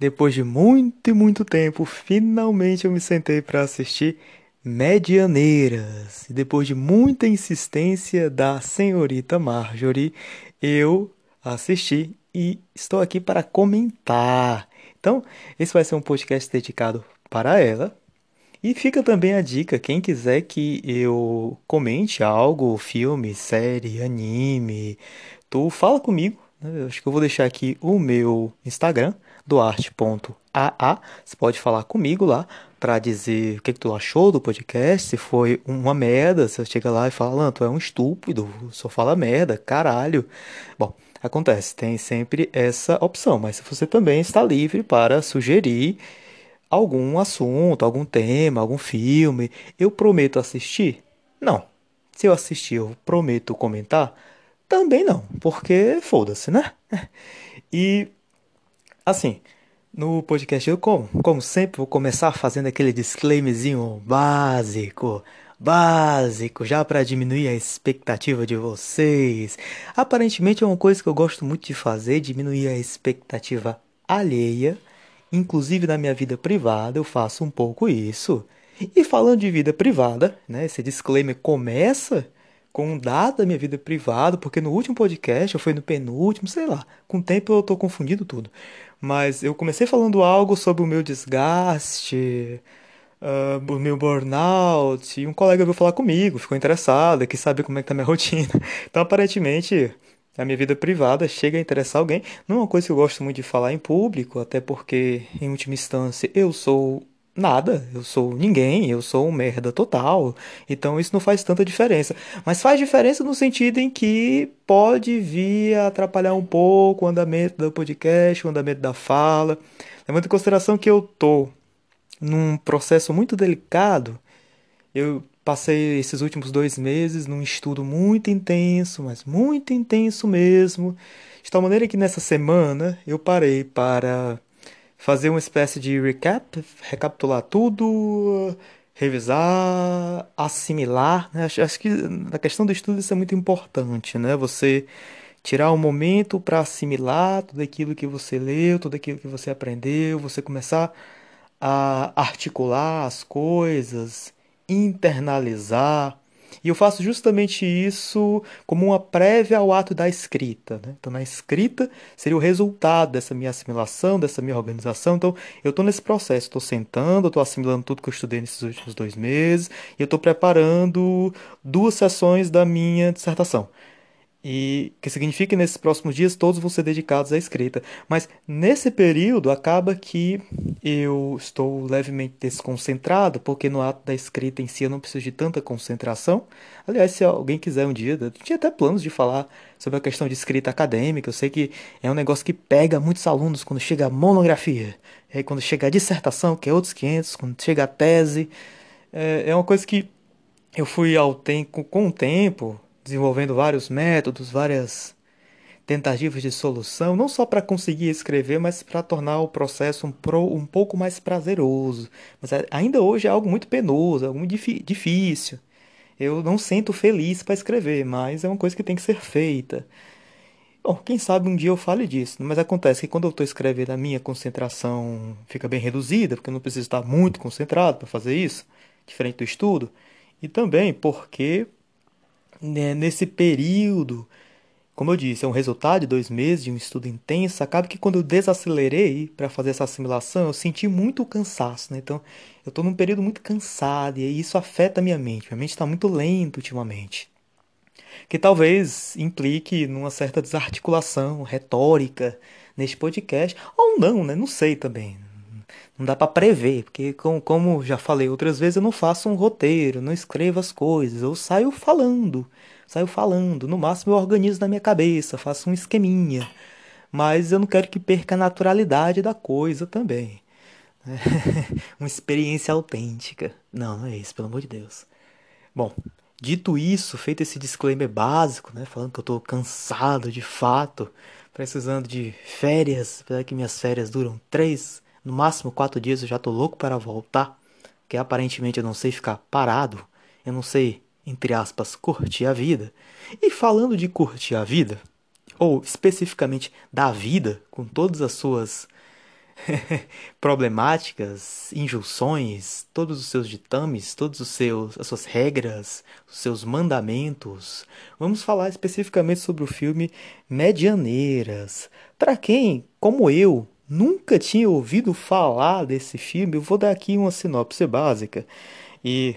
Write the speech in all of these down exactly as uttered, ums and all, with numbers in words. Depois de muito e muito tempo, finalmente eu me sentei para assistir Medianeiras. E depois de muita insistência da senhorita Marjorie, eu assisti e estou aqui para comentar. Então, esse vai ser um podcast dedicado para ela. E fica também a dica, quem quiser que eu comente algo, filme, série, anime, tu fala comigo. Eu acho que eu vou deixar aqui o meu Instagram, doarte ponto a a. Você pode falar comigo lá para dizer o que, que tu achou do podcast, se foi uma merda, se eu chegar lá e falar, tu é um estúpido, só fala merda, caralho. Bom, acontece, tem sempre essa opção, mas você também está livre para sugerir algum assunto, algum tema, algum filme. Eu prometo assistir? Não. Se eu assistir, eu prometo comentar? Também não, porque foda-se, né? E assim, no podcast eu, como, como sempre, vou começar fazendo aquele disclaimerzinho básico, básico, já para diminuir a expectativa de vocês. Aparentemente é uma coisa que eu gosto muito de fazer, diminuir a expectativa alheia, inclusive na minha vida privada eu faço um pouco isso. E falando de vida privada, né, esse disclaimer começa com um dado da minha vida privada, porque no último podcast, ou foi no penúltimo, sei lá, com o tempo eu tô confundindo tudo. Mas eu comecei falando algo sobre o meu desgaste, uh, o meu burnout, e um colega veio falar comigo, ficou interessado, quis saber como é que tá minha rotina. Então, aparentemente, a minha vida privada chega a interessar alguém. Não é uma coisa que eu gosto muito de falar em público, até porque, em última instância, eu sou nada, eu sou ninguém, eu sou um merda total, então isso não faz tanta diferença, mas faz diferença no sentido em que pode vir a atrapalhar um pouco o andamento do podcast, o andamento da fala, levando em consideração que eu tô num processo muito delicado. Eu passei esses últimos dois meses num estudo muito intenso, mas muito intenso mesmo, de tal maneira que nessa semana eu parei para fazer uma espécie de recap, recapitular tudo, revisar, assimilar, né? Acho, acho que na questão do estudo isso é muito importante, né? Você tirar um momento para assimilar tudo aquilo que você leu, tudo aquilo que você aprendeu, você começar a articular as coisas, internalizar. E eu faço justamente isso como uma prévia ao ato da escrita, né? Então, na escrita seria o resultado dessa minha assimilação, dessa minha organização. Então, eu estou nesse processo, estou sentando, estou assimilando tudo que eu estudei nesses últimos dois meses e eu estou preparando duas sessões da minha dissertação. E que significa que nesses próximos dias todos vão ser dedicados à escrita. Mas nesse período acaba que eu estou levemente desconcentrado, porque no ato da escrita em si eu não preciso de tanta concentração. Aliás, se alguém quiser um dia, eu tinha até planos de falar sobre a questão de escrita acadêmica. Eu sei que é um negócio que pega muitos alunos quando chega a monografia, e aí quando chega a dissertação, que é outros quinhentos, quando chega a tese. É uma coisa que eu fui ao tempo, com o tempo, desenvolvendo vários métodos, várias tentativas de solução, não só para conseguir escrever, mas para tornar o processo um, pro, um pouco mais prazeroso. Mas ainda hoje é algo muito penoso, algo muito difícil. Eu não sinto feliz para escrever, mas é uma coisa que tem que ser feita. Bom, quem sabe um dia eu fale disso, mas acontece que quando eu estou escrevendo a minha concentração fica bem reduzida, porque eu não preciso estar muito concentrado para fazer isso, diferente do estudo, e também porque nesse período, como eu disse, é um resultado de dois meses de um estudo intenso. Acaba que quando eu desacelerei para fazer essa assimilação, eu senti muito cansaço, né? Então, eu estou num período muito cansado e isso afeta a minha mente. Minha mente está muito lenta ultimamente, que talvez implique numa certa desarticulação retórica neste podcast, ou não, né? Não sei também. Não dá para prever, porque como já falei outras vezes, eu não faço um roteiro, não escrevo as coisas, eu saio falando, saio falando, no máximo eu organizo na minha cabeça, faço um esqueminha, mas eu não quero que perca a naturalidade da coisa também, uma experiência autêntica, não, não é isso, pelo amor de Deus. Bom, dito isso, feito esse disclaimer básico, né, falando que eu estou cansado de fato, precisando de férias, apesar que minhas férias duram três, no máximo quatro dias, eu já tô louco para voltar, porque aparentemente eu não sei ficar parado, eu não sei, entre aspas, curtir a vida. E falando de curtir a vida, ou especificamente da vida, com todas as suas problemáticas, injunções, todos os seus ditames, todos os seus, as suas regras, os seus mandamentos. Vamos falar especificamente sobre o filme Medianeiras. Para quem, como eu, nunca tinha ouvido falar desse filme, eu vou dar aqui uma sinopse básica. E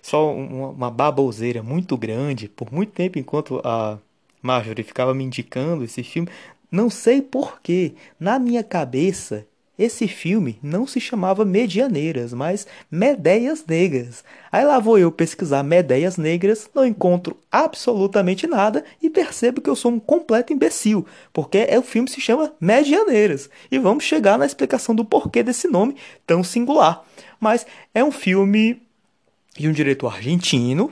só uma baboseira muito grande, por muito tempo, enquanto a Marjorie ficava me indicando esse filme, não sei porquê, na minha cabeça, esse filme não se chamava Medianeiras, mas Medeias Negras. Aí lá vou eu pesquisar Medeias Negras, não encontro absolutamente nada e percebo que eu sou um completo imbecil, porque o filme se chama Medianeiras. E vamos chegar na explicação do porquê desse nome tão singular. Mas é um filme de um diretor argentino.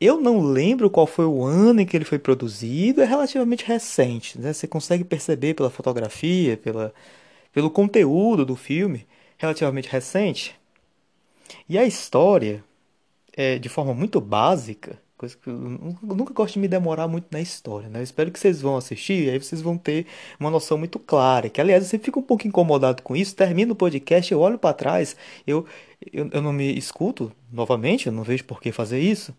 Eu não lembro qual foi o ano em que ele foi produzido, é relativamente recente, né? Você consegue perceber pela fotografia, pela... pelo conteúdo do filme, relativamente recente. E a história, é, de forma muito básica, coisa que eu nunca gosto de me demorar muito na história, né? Eu espero que vocês vão assistir e aí vocês vão ter uma noção muito clara, que aliás você fica um pouco incomodado com isso, termina o podcast, eu olho para trás, eu, eu, eu não me escuto novamente, eu não vejo por que fazer isso,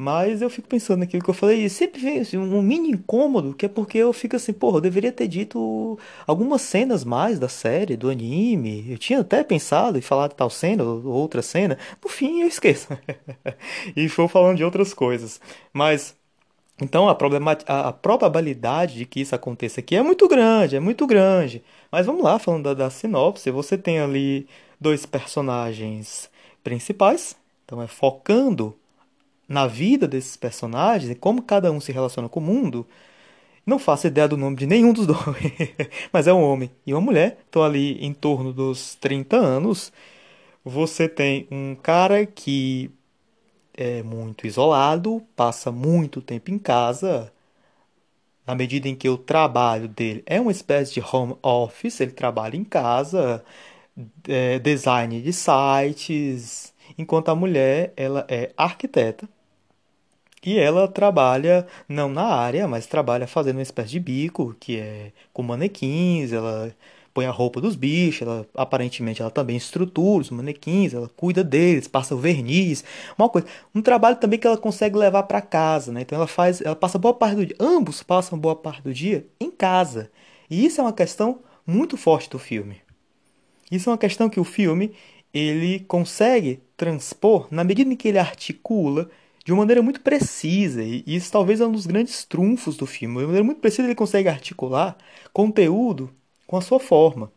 mas eu fico pensando naquilo que eu falei, e sempre vem assim, um mini incômodo, que é porque eu fico assim, porra, eu deveria ter dito algumas cenas mais da série, do anime, eu tinha até pensado em falar de tal cena ou outra cena, no fim eu esqueço, e fui falando de outras coisas, mas... Então, a, problemat... a probabilidade de que isso aconteça aqui é muito grande, é muito grande. Mas vamos lá, falando da, da sinopse, você tem ali dois personagens principais, então é focando na vida desses personagens e como cada um se relaciona com o mundo. Não faço ideia do nome de nenhum dos dois, mas é um homem e uma mulher, estão ali em torno dos trinta anos. Você tem um cara que é muito isolado, passa muito tempo em casa, na medida em que o trabalho dele é uma espécie de home office, ele trabalha em casa, é, design de sites, enquanto a mulher ela é arquiteta. E ela trabalha, não na área, mas trabalha fazendo uma espécie de bico, que é com manequins, ela põe a roupa dos bichos, ela, aparentemente ela também estrutura os manequins, ela cuida deles, passa o verniz, uma coisa. Um trabalho também que ela consegue levar para casa, né? Então ela faz, ela passa boa parte do dia, ambos passam boa parte do dia em casa. E isso é uma questão muito forte do filme. Isso é uma questão que o filme, ele consegue transpor na medida em que ele articula de uma maneira muito precisa, e isso talvez é um dos grandes trunfos do filme. De uma maneira muito precisa ele consegue articular conteúdo com a sua forma.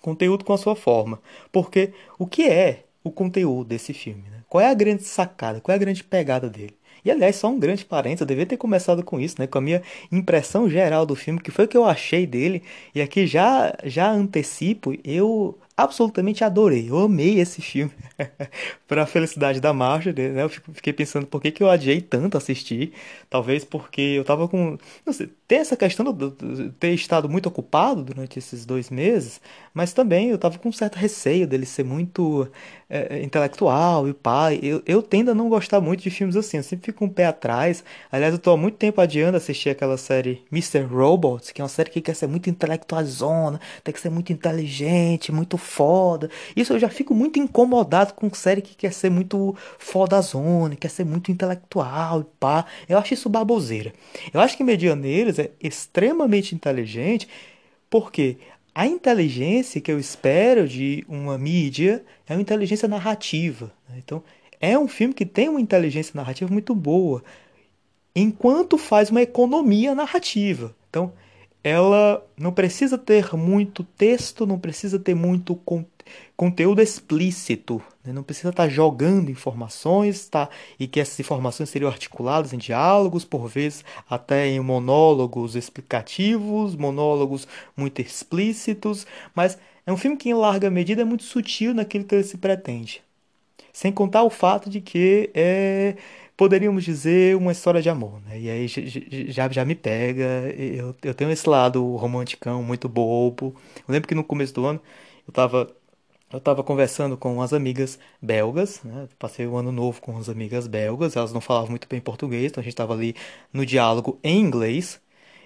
Conteúdo com a sua forma. Porque o que é o conteúdo desse filme, né? Qual é a grande sacada? Qual é a grande pegada dele? E aliás, só um grande parênteses, eu devia ter começado com isso, né? Com a minha impressão geral do filme, que foi o que eu achei dele, e aqui já, já antecipo, eu absolutamente adorei, eu amei esse filme, para a felicidade da Marjorie, né? Eu fiquei pensando por que, que eu adiei tanto assistir, talvez porque eu estava com... Não sei, tem essa questão de ter estado muito ocupado durante esses dois meses, mas também eu estava com um certo receio dele ser muito é, intelectual e pai. Eu, eu tendo a não gostar muito de filmes assim, eu sempre fico um pé atrás. Aliás, eu estou há muito tempo adiando assistir aquela série mister Robots, que é uma série que quer ser muito intelectualzona, tem que ser muito inteligente, muito foda. Isso eu já fico muito incomodado com série que quer ser muito fodazona, quer ser muito intelectual e pá. Eu acho isso baboseira. Eu acho que Medianeiras é extremamente inteligente, porque a inteligência que eu espero de uma mídia é uma inteligência narrativa. Então, é um filme que tem uma inteligência narrativa muito boa, enquanto faz uma economia narrativa. Então, ela não precisa ter muito texto, não precisa ter muito con- conteúdo explícito, né? Não precisa estar jogando informações, tá? E que essas informações seriam articuladas em diálogos, por vezes até em monólogos explicativos, monólogos muito explícitos, mas é um filme que em larga medida é muito sutil naquilo que ele se pretende. Sem contar o fato de que é... poderíamos dizer uma história de amor, né? E aí já, já me pega, eu, eu tenho esse lado romanticão muito bobo. Eu lembro que no começo do ano eu estava eu tava conversando com umas amigas belgas, né? Passei o ano novo com umas amigas belgas, elas não falavam muito bem português, então a gente estava ali no diálogo em inglês.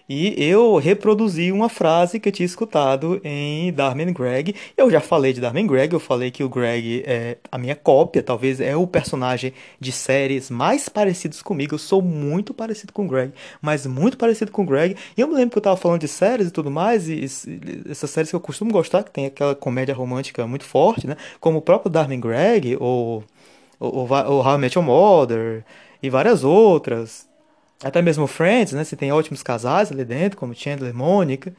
E eu reproduzi uma frase que eu tinha escutado em Darman Greg. Eu já falei de Darman Greg, eu falei que o Greg é a minha cópia, talvez é o personagem de séries mais parecidos comigo. Eu sou muito parecido com o Greg, mas muito parecido com o Greg. E eu me lembro que eu estava falando de séries e tudo mais, e, e essas séries que eu costumo gostar, que tem aquela comédia romântica muito forte, né? Como o próprio Darman Greg, ou, ou, ou How I Met Your Mother, e várias outras. Até mesmo Friends, né? Você tem ótimos casais ali dentro, como Chandler e Monica.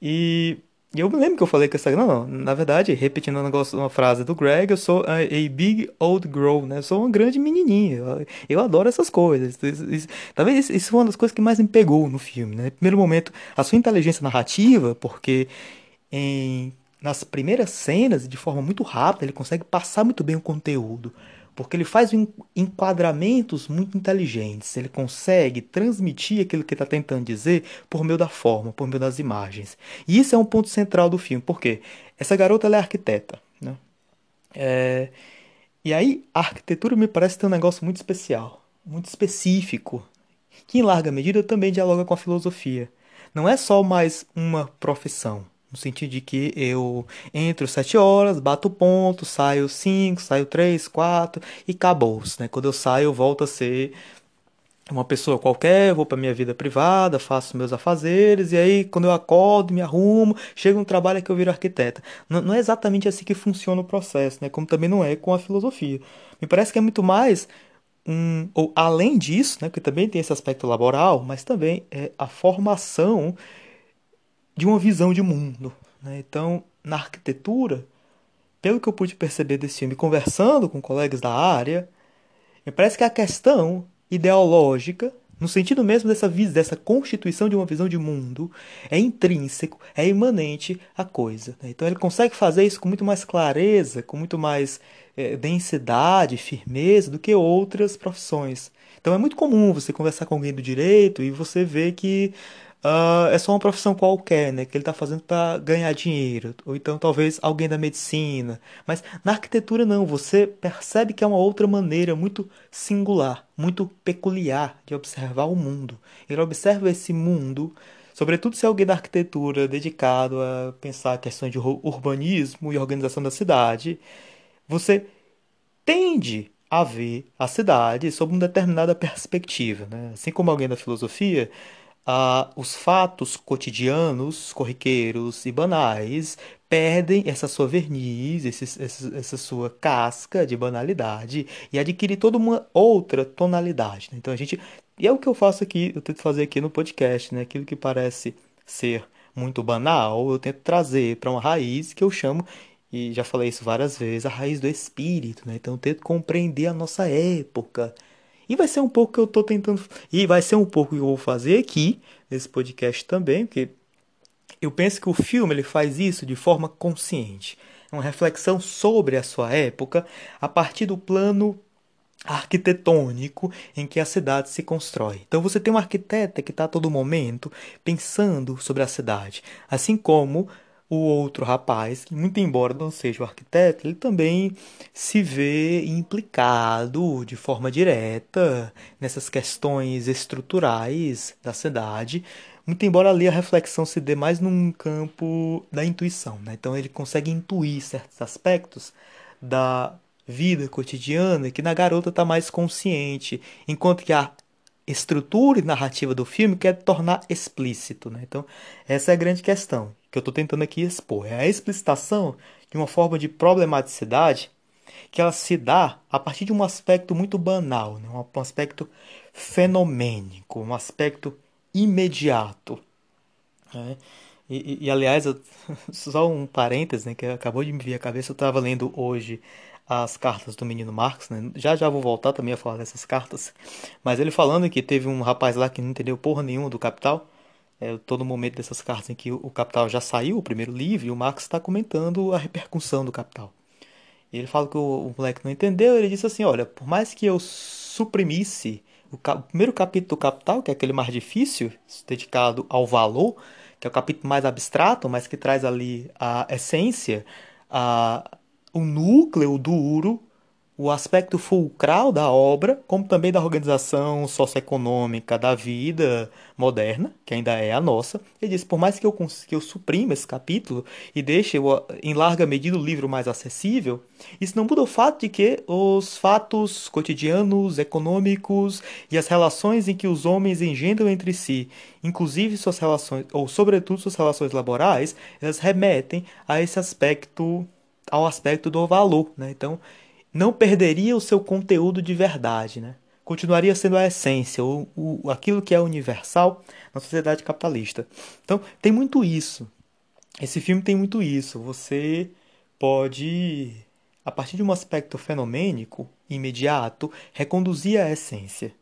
E eu me lembro que eu falei que essa... Não, não. Na verdade, repetindo um negócio, uma frase do Greg, eu sou a, a big old girl, né? Eu sou uma grande menininha. Eu, eu adoro essas coisas. Isso, isso, talvez isso, isso foi uma das coisas que mais me pegou no filme, né? No primeiro momento, a sua inteligência narrativa, porque em, nas primeiras cenas, de forma muito rápida, ele consegue passar muito bem o conteúdo. Porque ele faz enquadramentos muito inteligentes. Ele consegue transmitir aquilo que ele está tentando dizer por meio da forma, por meio das imagens. E isso é um ponto central do filme. Por quê? Essa garota ela é arquiteta, né? É... E aí a arquitetura me parece ter um negócio muito especial, muito específico, que em larga medida também dialoga com a filosofia. Não é só mais uma profissão. No sentido de que eu entro sete horas, bato ponto, saio cinco, saio três, quatro e acabou-se, né? Quando eu saio, eu volto a ser uma pessoa qualquer, vou para minha vida privada, faço meus afazeres, e aí quando eu acordo, me arrumo, chego no trabalho é que eu viro arquiteta. Não, não é exatamente assim que funciona o processo, né? Como também não é com a filosofia. Me parece que é muito mais... Um, ou além disso, né? Porque também tem esse aspecto laboral, mas também é a formação... de uma visão de mundo, né? Então, na arquitetura, pelo que eu pude perceber desse filme, conversando com colegas da área, me parece que a questão ideológica, no sentido mesmo dessa, dessa constituição de uma visão de mundo, é intrínseco, é imanente à coisa, né? Então, ele consegue fazer isso com muito mais clareza, com muito mais é, densidade, firmeza, do que outras profissões. Então, é muito comum você conversar com alguém do direito e você ver que Uh, é só uma profissão qualquer, né? Que ele está fazendo para ganhar dinheiro. Ou então, talvez, alguém da medicina. Mas na arquitetura, não. Você percebe que é uma outra maneira muito singular, muito peculiar de observar o mundo. Ele observa esse mundo, sobretudo se é alguém da arquitetura dedicado a pensar questões de urbanismo e organização da cidade. Você tende a ver a cidade sob uma determinada perspectiva, né? Assim como alguém da filosofia... Ah, os fatos cotidianos, corriqueiros e banais perdem essa sua verniz, esse, essa, essa sua casca de banalidade e adquirem toda uma outra tonalidade, né? Então a gente... E é o que eu faço aqui, eu tento fazer aqui no podcast, né? Aquilo que parece ser muito banal, eu tento trazer para uma raiz que eu chamo... E já falei isso várias vezes, a raiz do espírito, né? Então eu tento compreender a nossa época... E vai ser um pouco que eu estou tentando... E vai ser um pouco que eu vou fazer aqui, nesse podcast também, porque eu penso que o filme ele faz isso de forma consciente. É uma reflexão sobre a sua época, a partir do plano arquitetônico em que a cidade se constrói. Então você tem um arquiteta que está a todo momento pensando sobre a cidade. Assim como o outro rapaz, que muito embora não seja o arquiteto, ele também se vê implicado de forma direta nessas questões estruturais da cidade, muito embora ali a reflexão se dê mais num campo da intuição, né? Então ele consegue intuir certos aspectos da vida cotidiana que na garota está mais consciente, enquanto que a estrutura e narrativa do filme quer tornar explícito, né? Então essa é a grande questão que eu estou tentando aqui expor, é a explicitação de uma forma de problematicidade que ela se dá a partir de um aspecto muito banal, né? Um aspecto fenomênico, um aspecto imediato, né? E, e, e, aliás, eu, só um parênteses, né, que acabou de me vir à cabeça, eu estava lendo hoje as cartas do menino Marx, né? Já já vou voltar também a falar dessas cartas, mas ele falando que teve um rapaz lá que não entendeu porra nenhuma do Capital. É, todo momento dessas cartas em que o Capital já saiu, o primeiro livro, e o Marx está comentando a repercussão do Capital. Ele fala que o, o moleque não entendeu, ele disse assim, olha, por mais que eu suprimisse o, o primeiro capítulo do Capital, que é aquele mais difícil, dedicado ao valor, que é o capítulo mais abstrato, mas que traz ali a essência, a, o núcleo duro o aspecto fulcral da obra, como também da organização socioeconômica da vida moderna, que ainda é a nossa. Ele diz, por mais que eu, que eu suprima esse capítulo e deixe eu, em larga medida o livro mais acessível, isso não muda o fato de que os fatos cotidianos, econômicos e as relações em que os homens engendram entre si, inclusive suas relações, ou sobretudo suas relações laborais, elas remetem a esse aspecto, ao aspecto do valor, né? Então, não perderia o seu conteúdo de verdade, né? Continuaria sendo a essência, o, o, aquilo que é universal na sociedade capitalista. Então, tem muito isso. Esse filme tem muito isso. Você pode, a partir de um aspecto fenomênico, imediato, reconduzir a essência,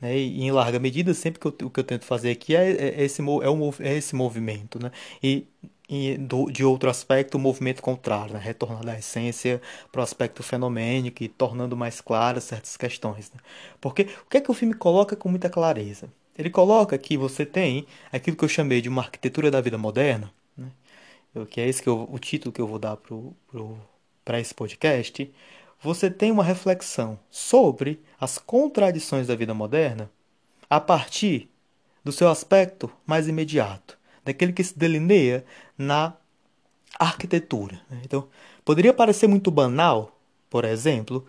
né? E, em larga medida, sempre que eu, o que eu tento fazer aqui é, é, esse, é, um, é esse movimento, né? E... E do, de outro aspecto, o movimento contrário, né? Retornar da essência para o aspecto fenomênico e tornando mais claras certas questões, né? Porque o que é que o filme coloca com muita clareza? Ele coloca que você tem aquilo que eu chamei de uma arquitetura da vida moderna, né? Que é esse que eu, o título que eu vou dar para esse podcast. Você tem uma reflexão sobre as contradições da vida moderna a partir do seu aspecto mais imediato, daquele que se delineia na arquitetura. Então, poderia parecer muito banal, por exemplo,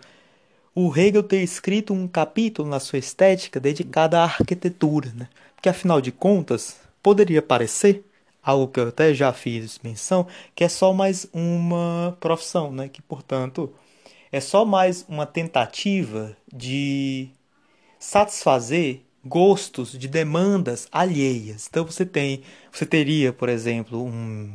o Hegel ter escrito um capítulo na sua estética dedicado à arquitetura, né? Porque, afinal de contas, poderia parecer, algo que eu até já fiz menção, que é só mais uma profissão, né? Que, portanto, é só mais uma tentativa de satisfazer gostos de demandas alheias. Então você tem, você teria, por exemplo, um,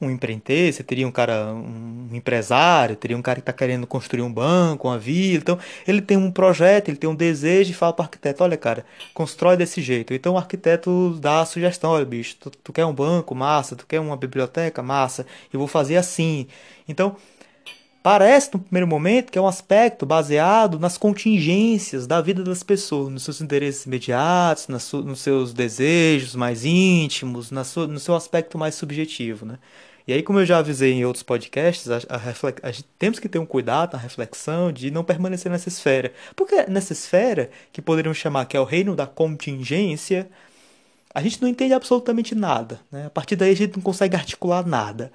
um empreiteiro, você teria um cara, um empresário, teria um cara que está querendo construir um banco, uma vila. Então ele tem um projeto, ele tem um desejo e fala para o arquiteto: olha, cara, constrói desse jeito. Então o arquiteto dá a sugestão: olha, bicho, tu, tu quer um banco, massa, tu quer uma biblioteca, massa, eu vou fazer assim. Então parece, no primeiro momento, que é um aspecto baseado nas contingências da vida das pessoas, nos seus interesses imediatos, nas su- nos seus desejos mais íntimos, na su- no seu aspecto mais subjetivo, né? E aí, como eu já avisei em outros podcasts, a, a reflex- a gente, temos que ter um cuidado na reflexão de não permanecer nessa esfera. Porque nessa esfera, que poderíamos chamar que é o reino da contingência, a gente não entende absolutamente nada, né? A partir daí a gente não consegue articular nada.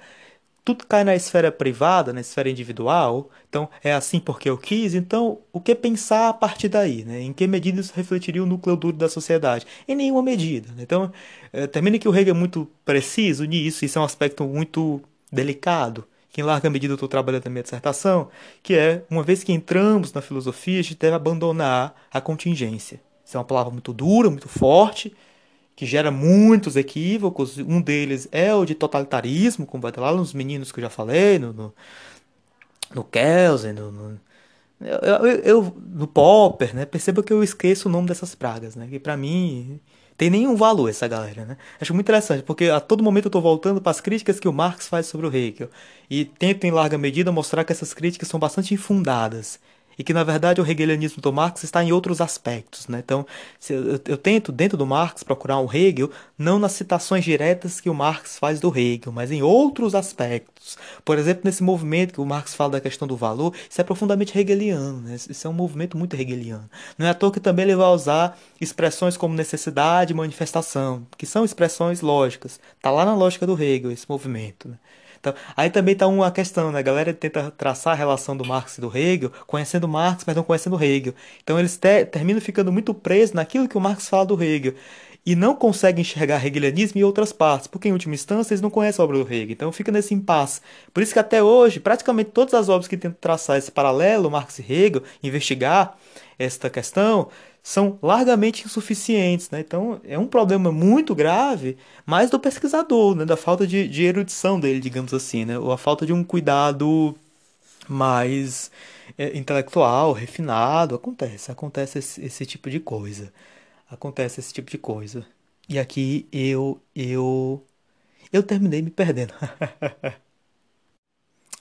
Tudo cai na esfera privada, na esfera individual. Então, é assim porque eu quis. Então, o que pensar a partir daí, né? Em que medida isso refletiria o núcleo duro da sociedade? Em nenhuma medida, né? Então, termina que o Hegel é muito preciso nisso. Isso é um aspecto muito delicado, que em larga medida eu estou trabalhando na minha dissertação, que é, uma vez que entramos na filosofia, a gente deve abandonar a contingência. Isso é uma palavra muito dura, muito forte, que gera muitos equívocos. Um deles é o de totalitarismo, como vai ter lá nos meninos que eu já falei, no, no, no Kelsen, no, no, eu, eu, no Popper, né? Perceba que eu esqueço o nome dessas pragas, né? Que pra mim tem nenhum valor essa galera, né? Acho muito interessante, porque a todo momento eu tô voltando para as críticas que o Marx faz sobre o Hegel, e tento em larga medida mostrar que essas críticas são bastante infundadas, e que, na verdade, o hegelianismo do Marx está em outros aspectos, né? Então, eu, eu tento, dentro do Marx, procurar um Hegel, não nas citações diretas que o Marx faz do Hegel, mas em outros aspectos. Por exemplo, nesse movimento que o Marx fala da questão do valor, isso é profundamente hegeliano, né? Isso é um movimento muito hegeliano. Não é à toa que também ele vai usar expressões como necessidade e manifestação, que são expressões lógicas. Está lá na lógica do Hegel, esse movimento, né? Então, aí também está uma questão, né? A galera tenta traçar a relação do Marx e do Hegel, conhecendo Marx, mas não conhecendo Hegel. Então eles te, terminam ficando muito presos naquilo que o Marx fala do Hegel, e não conseguem enxergar hegelianismo em outras partes, porque em última instância eles não conhecem a obra do Hegel, então fica nesse impasse. Por isso que até hoje, praticamente todas as obras que tentam traçar esse paralelo, Marx e Hegel, investigar esta questão, são largamente insuficientes, né? Então, é um problema muito grave, mas do pesquisador, né? Da falta de, de erudição dele, digamos assim, né? Ou a falta de um cuidado mais é, intelectual, refinado. Acontece, acontece esse, esse tipo de coisa. Acontece esse tipo de coisa. E aqui eu, eu, eu terminei me perdendo.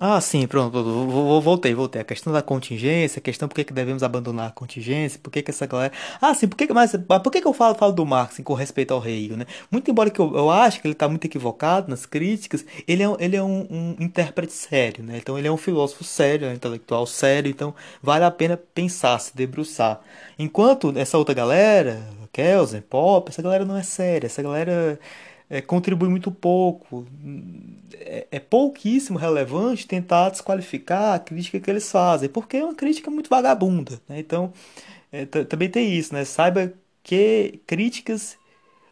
Ah, sim, pronto, vo- vo- voltei, voltei. A questão da contingência, a questão por que que devemos abandonar a contingência, por que que essa galera... Ah, sim, por que que, mas, mas por que que eu falo, falo do Marx em- com respeito ao Hegel, né? Muito embora que eu, eu acho que ele está muito equivocado nas críticas, ele é, um- ele é um, um intérprete sério, né? Então ele é um filósofo sério, é um intelectual sério, então vale a pena pensar, se debruçar. Enquanto essa outra galera, Kelsen, Popper, essa galera não é séria, essa galera... é, contribui muito pouco. É, é pouquíssimo relevante tentar desqualificar a crítica que eles fazem, porque é uma crítica muito vagabunda, né? Então, é, ta- também tem isso, né? Saiba que críticas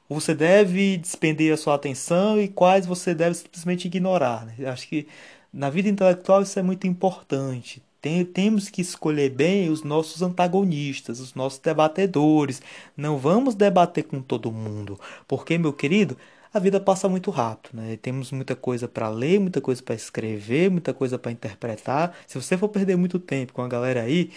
você deve despender a sua atenção e quais você deve simplesmente ignorar, né? Eu acho que na vida intelectual isso é muito importante. Tem- temos que escolher bem os nossos antagonistas, os nossos debatedores. Não vamos debater com todo mundo, porque, meu querido, a vida passa muito rápido, né? Temos muita coisa para ler, muita coisa para escrever, muita coisa para interpretar. Se você for perder muito tempo com a galera aí,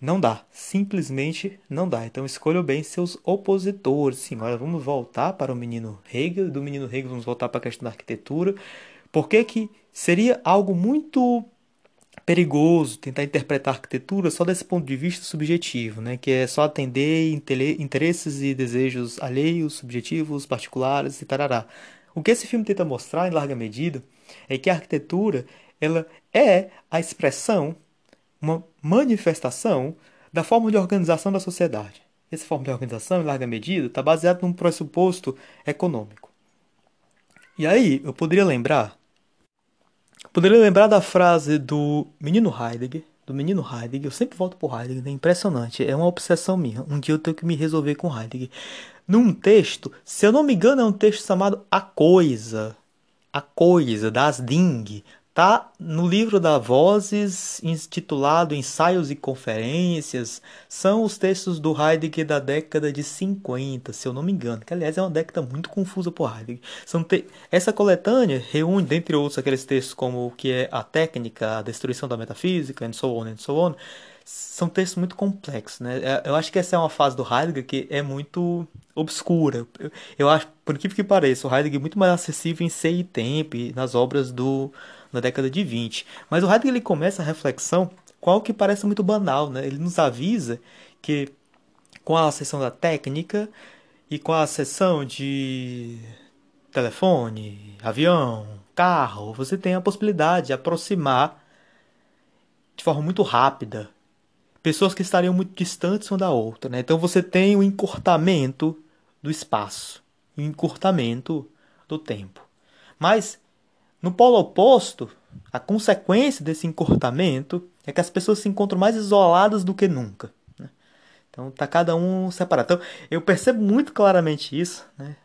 não dá, simplesmente não dá. Então escolham bem seus opositores. Sim, agora vamos voltar para o menino Hegel. Do menino Hegel vamos voltar para a questão da arquitetura. Por que que seria algo muito perigoso tentar interpretar a arquitetura só desse ponto de vista subjetivo, né? Que é só atender intele- interesses e desejos alheios, subjetivos, particulares e tarará. O que esse filme tenta mostrar, em larga medida, é que a arquitetura ela é a expressão, uma manifestação da forma de organização da sociedade. Essa forma de organização, em larga medida, está baseada num pressuposto econômico. E aí, eu poderia lembrar, eu poderia lembrar da frase do menino Heidegger, do menino Heidegger, eu sempre volto pro Heidegger, é impressionante, é uma obsessão minha. Um dia eu tenho que me resolver com Heidegger. Num texto, se eu não me engano, é um texto chamado A Coisa. A Coisa, da Asding, tá no livro da Vozes, intitulado Ensaios e Conferências. São os textos do Heidegger da década de cinquenta, se eu não me engano, que aliás é uma década muito confusa por Heidegger. São te- Essa coletânea reúne, dentre outros, aqueles textos como o que é a técnica, a destruição da metafísica, and so on, and so on. São textos muito complexos, né? É, Eu acho que essa é uma fase do Heidegger que é muito obscura. Eu, eu acho, por incrível que pareça, o Heidegger é muito mais acessível em Ser e Tempo, e nas obras do, da década de vinte. Mas o Heidegger ele começa a reflexão com algo que parece muito banal, né? Ele nos avisa que com a seção da técnica e com a seção de telefone, avião, carro, você tem a possibilidade de aproximar de forma muito rápida pessoas que estariam muito distantes uma da outra, né? Então você tem o encurtamento do espaço, o encurtamento do tempo. Mas no polo oposto, a consequência desse encurtamento é que as pessoas se encontram mais isoladas do que nunca. Então tá cada um separado. Então eu percebo muito claramente isso, né?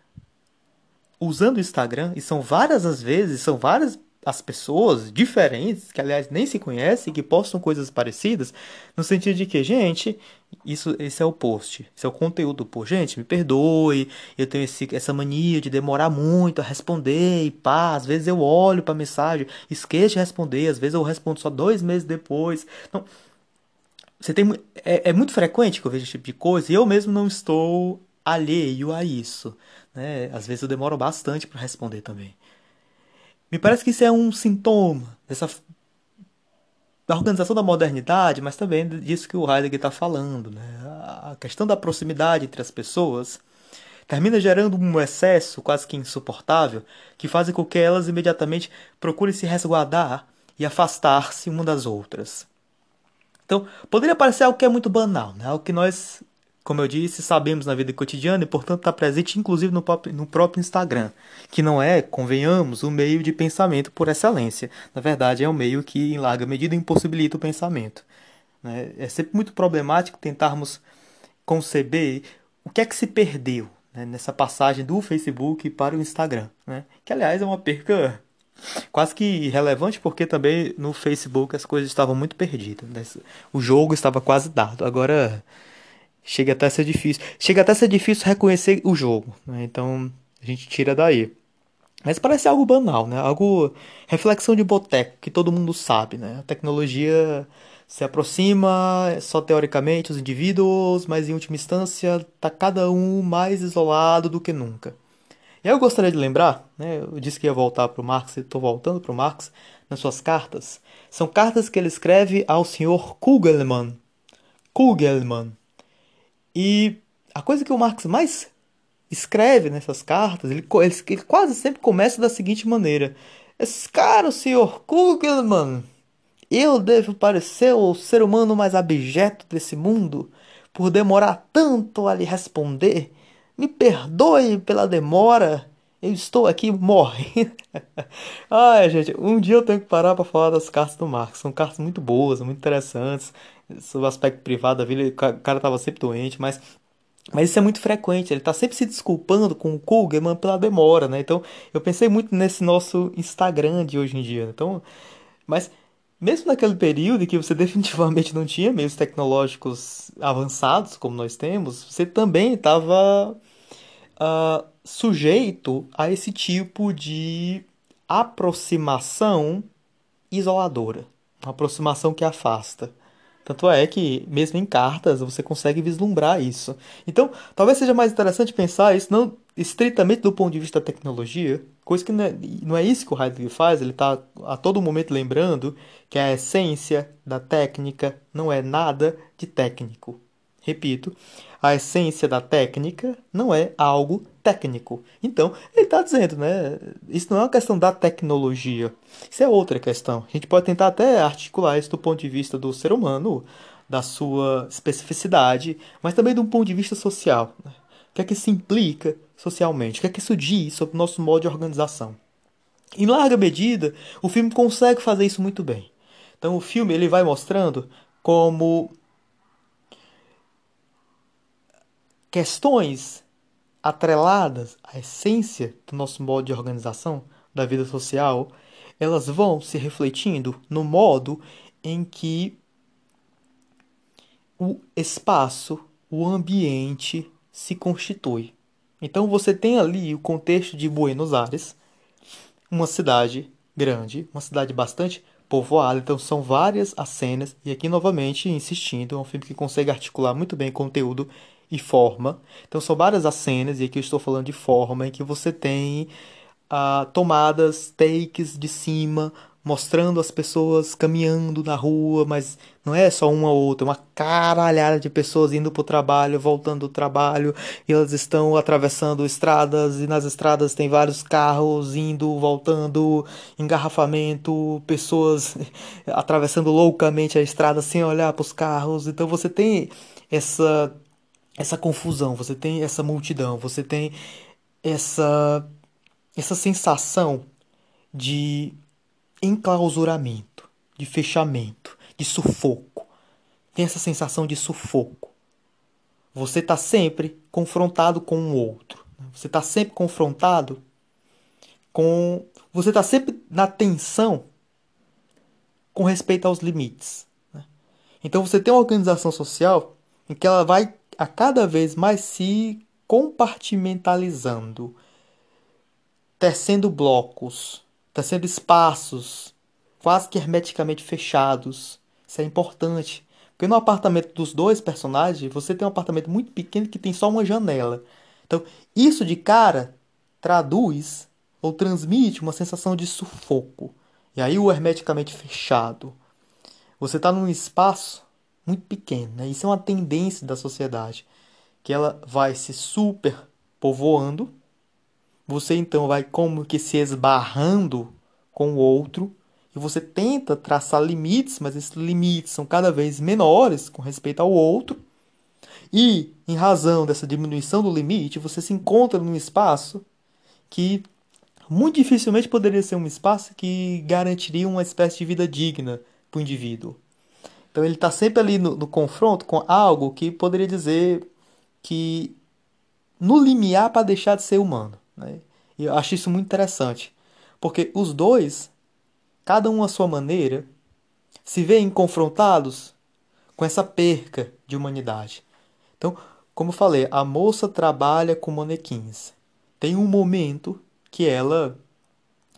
Usando o Instagram, e são várias as vezes, são várias as pessoas diferentes, que aliás nem se conhecem, que postam coisas parecidas, no sentido de que, gente, isso, esse é o post, esse é o conteúdo do post. Gente, me perdoe, eu tenho esse- essa mania de demorar muito a responder, e pá, às vezes eu olho pra mensagem, esqueço de responder, às vezes eu respondo só dois meses depois. Então, você tem, mu- é, é muito frequente que eu vejo esse tipo de coisa e eu mesmo não estou alheio a isso, né? Às vezes eu demoro bastante para responder também. Me parece que isso é um sintoma dessa f- da organização da modernidade, mas também disso que o Heidegger está falando, né? A a questão da proximidade entre as pessoas termina gerando um excesso quase que insuportável que faz com que elas imediatamente procurem se resguardar e afastar-se uma das outras. Então, poderia parecer algo que é muito banal, né? Algo que nós, como eu disse, sabemos na vida cotidiana e, portanto, está presente inclusive no próprio, no próprio Instagram, que não é, convenhamos, o meio de pensamento por excelência. Na verdade, é um meio que, em larga medida, impossibilita o pensamento, né? É sempre muito problemático tentarmos conceber o que é que se perdeu, né, nessa passagem do Facebook para o Instagram, né? Que, aliás, é uma perca quase que irrelevante, porque também no Facebook as coisas estavam muito perdidas, né? O jogo estava quase dado. Agora chega até a ser difícil. Chega até a ser difícil reconhecer o jogo, né? Então a gente tira daí. Mas parece algo banal, né? Algo reflexão de boteco, que todo mundo sabe, né? A tecnologia se aproxima só teoricamente os indivíduos, mas em última instância tá cada um mais isolado do que nunca. E aí eu gostaria de lembrar, né, eu disse que ia voltar para o Marx e estou voltando para o Marx nas suas cartas. São cartas que ele escreve ao senhor Kugelmann. Kugelmann. E a coisa que o Marx mais escreve nessas cartas, ele, ele, ele quase sempre começa da seguinte maneira. Caro senhor Kugelmann, eu devo parecer o ser humano mais abjeto desse mundo por demorar tanto a lhe responder. Me perdoe pela demora, eu estou aqui morrendo. Ai, gente, um dia eu tenho que parar para falar das cartas do Marx. São cartas muito boas, muito interessantes. Sobre o aspecto privado da vida, o cara estava sempre doente, mas... Mas isso é muito frequente, ele está sempre se desculpando com o Kugelmann pela demora, né? Então, eu pensei muito nesse nosso Instagram de hoje em dia. Então, mas, mesmo naquele período em que você definitivamente não tinha meios tecnológicos avançados, como nós temos, você também estava uh, sujeito a esse tipo de aproximação isoladora, uma aproximação que afasta. Tanto é que, mesmo em cartas, você consegue vislumbrar isso. Então, talvez seja mais interessante pensar isso não estritamente do ponto de vista da tecnologia, coisa que não é, não é isso que o Heidegger faz, ele está a todo momento lembrando que a essência da técnica não é nada de técnico. Repito, a essência da técnica não é algo técnico. Então, ele está dizendo, né? Isso não é uma questão da tecnologia. Isso é outra questão. A gente pode tentar até articular isso do ponto de vista do ser humano, da sua especificidade, mas também do ponto de vista social. Né? O que é que isso implica socialmente? O que é que isso diz sobre o nosso modo de organização? Em larga medida, o filme consegue fazer isso muito bem. Então, o filme ele vai mostrando como... questões atreladas à essência do nosso modo de organização da vida social, elas vão se refletindo no modo em que o espaço, o ambiente se constitui. Então você tem ali o contexto de Buenos Aires, uma cidade grande, uma cidade bastante povoada, então são várias as cenas, e aqui novamente insistindo, é um filme que consegue articular muito bem conteúdo e forma. Então são várias as cenas, e aqui eu estou falando de forma, em que você tem ah, tomadas, takes de cima, mostrando as pessoas caminhando na rua, mas não é só uma ou outra, é uma caralhada de pessoas indo para o trabalho, voltando do trabalho, e elas estão atravessando estradas, e nas estradas tem vários carros indo, voltando, engarrafamento, pessoas atravessando loucamente a estrada sem olhar para os carros. Então você tem essa... essa confusão, você tem essa multidão, você tem essa, essa sensação de enclausuramento, de fechamento, de sufoco. Tem essa sensação de sufoco. Você está sempre confrontado com o outro. Você está sempre confrontado com... Você está sempre na tensão com respeito aos limites. Então você tem uma organização social em que ela vai... a cada vez mais se compartimentalizando, tecendo blocos, tecendo espaços, quase que hermeticamente fechados. Isso é importante, porque no apartamento dos dois personagens, você tem um apartamento muito pequeno que tem só uma janela. Então, isso de cara traduz ou transmite uma sensação de sufoco. E aí o hermeticamente fechado. Você está num espaço muito pequeno, né? Isso é uma tendência da sociedade, que ela vai se superpovoando, você então vai como que se esbarrando com o outro, e você tenta traçar limites, mas esses limites são cada vez menores com respeito ao outro, e em razão dessa diminuição do limite, você se encontra num espaço que muito dificilmente poderia ser um espaço que garantiria uma espécie de vida digna para o indivíduo. Então ele está sempre ali no, no confronto com algo que poderia dizer que no limiar para deixar de ser humano. Né? E eu acho isso muito interessante, porque os dois, cada um à sua maneira, se veem confrontados com essa perca de humanidade. Então, como eu falei, a moça trabalha com manequins. Tem um momento que ela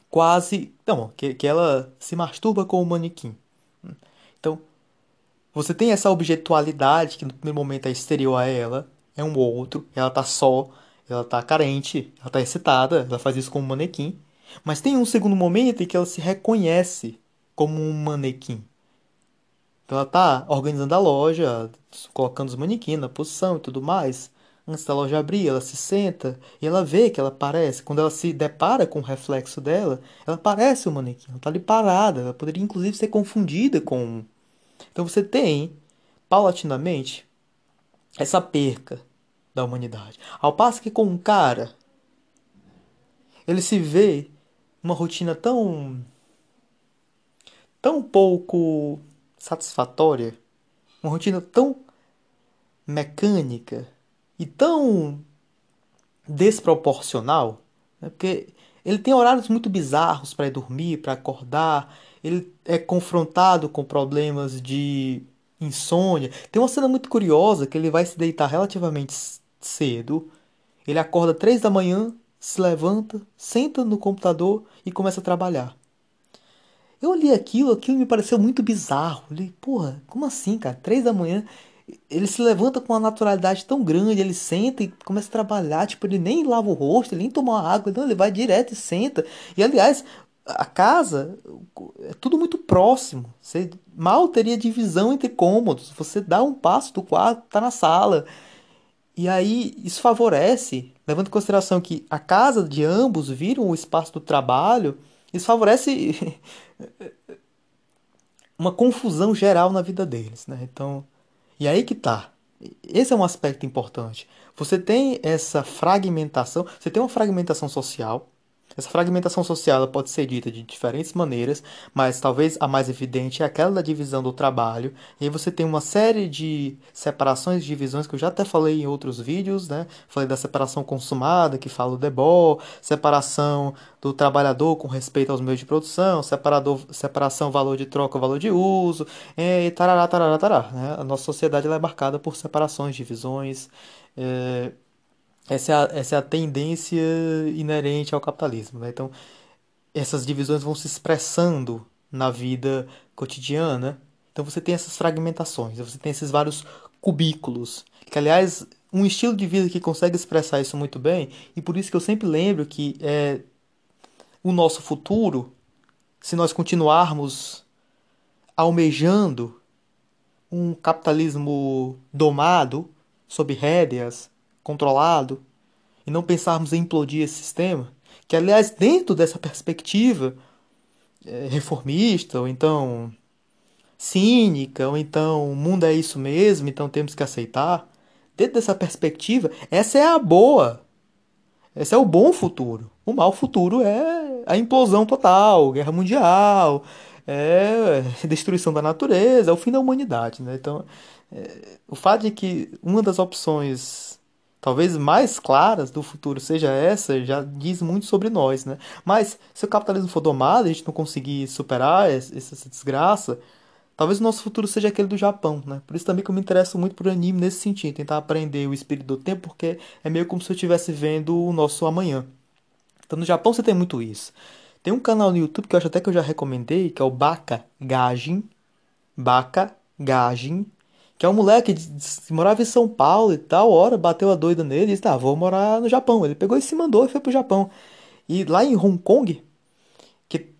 quase... Não, que, que ela se masturba com o manequim. Então... Você tem essa objetualidade que no primeiro momento é exterior a ela, é um outro, ela tá só, Ela tá carente, ela tá excitada, ela faz isso como um manequim. Mas tem um segundo momento em que ela se reconhece como um manequim. Então ela tá organizando a loja, colocando os manequins na posição e tudo mais. Antes da loja abrir, ela se senta e ela vê que ela parece. Quando ela se depara com o reflexo dela, ela parece um manequim. Ela tá ali parada, ela poderia inclusive ser confundida com um. Então você tem, paulatinamente, essa perca da humanidade. Ao passo que com um cara, ele se vê numa rotina tão, tão pouco satisfatória, uma rotina tão mecânica e tão desproporcional, né? Porque ele tem horários muito bizarros para ir dormir, para acordar, ele é confrontado com problemas de insônia. Tem uma cena muito curiosa que ele vai se deitar relativamente cedo, ele acorda três da manhã, se levanta, senta no computador e começa a trabalhar. Eu li aquilo, aquilo me pareceu muito bizarro. Eu li, porra, como assim, cara? Três da manhã, ele se levanta com uma naturalidade tão grande, ele senta e começa a trabalhar, tipo, ele nem lava o rosto, ele nem toma água, não, ele vai direto e senta. E, aliás, a casa é tudo muito próximo. Você mal teria divisão entre cômodos. Você dá um passo do quarto, tá na sala. E aí, isso favorece, levando em consideração que a casa de ambos viram o espaço do trabalho, isso favorece uma confusão geral na vida deles, né? Então, e aí que tá. Esse é um aspecto importante. Você tem essa fragmentação, você tem uma fragmentação social. Essa fragmentação social ela pode ser dita de diferentes maneiras, mas talvez a mais evidente é aquela da divisão do trabalho. E aí você tem uma série de separações, divisões, que eu já até falei em outros vídeos, né? Falei da separação consumada, que fala o Debord, separação do trabalhador com respeito aos meios de produção, separador, separação valor de troca, valor de uso, e tarará, tarará, tarará, né? A nossa sociedade ela é marcada por separações, divisões, é... Essa é, a, essa é a tendência inerente ao capitalismo, né? Então, essas divisões vão se expressando na vida cotidiana. Então, você tem essas fragmentações, você tem esses vários cubículos. Que, aliás, um estilo de vida que consegue expressar isso muito bem, e por isso que eu sempre lembro que é, o nosso futuro, se nós continuarmos almejando um capitalismo domado, sob rédeas, controlado, e não pensarmos em implodir esse sistema, que, aliás, dentro dessa perspectiva reformista, ou então cínica, ou então o mundo é isso mesmo, então temos que aceitar, dentro dessa perspectiva, essa é a boa, esse é o bom futuro. O mau futuro é a implosão total, guerra mundial, é destruição da natureza, é o fim da humanidade, né? Então, é, o fato de que uma das opções talvez mais claras do futuro seja essa, já diz muito sobre nós, né? Mas se o capitalismo for domado, a gente não conseguir superar essa desgraça, talvez o nosso futuro seja aquele do Japão, né? Por isso também que eu me interesso muito por anime nesse sentido, tentar aprender o espírito do tempo, porque é meio como se eu estivesse vendo o nosso amanhã. Então no Japão você tem muito isso. Tem um canal no YouTube que eu acho até que eu já recomendei, que é o Baka Gajin, Baka Gajin, que é um moleque que morava em São Paulo e tal, hora bateu a doida nele e disse, ah, vou morar no Japão. Ele pegou e se mandou e foi pro Japão. E lá em Hong Kong, que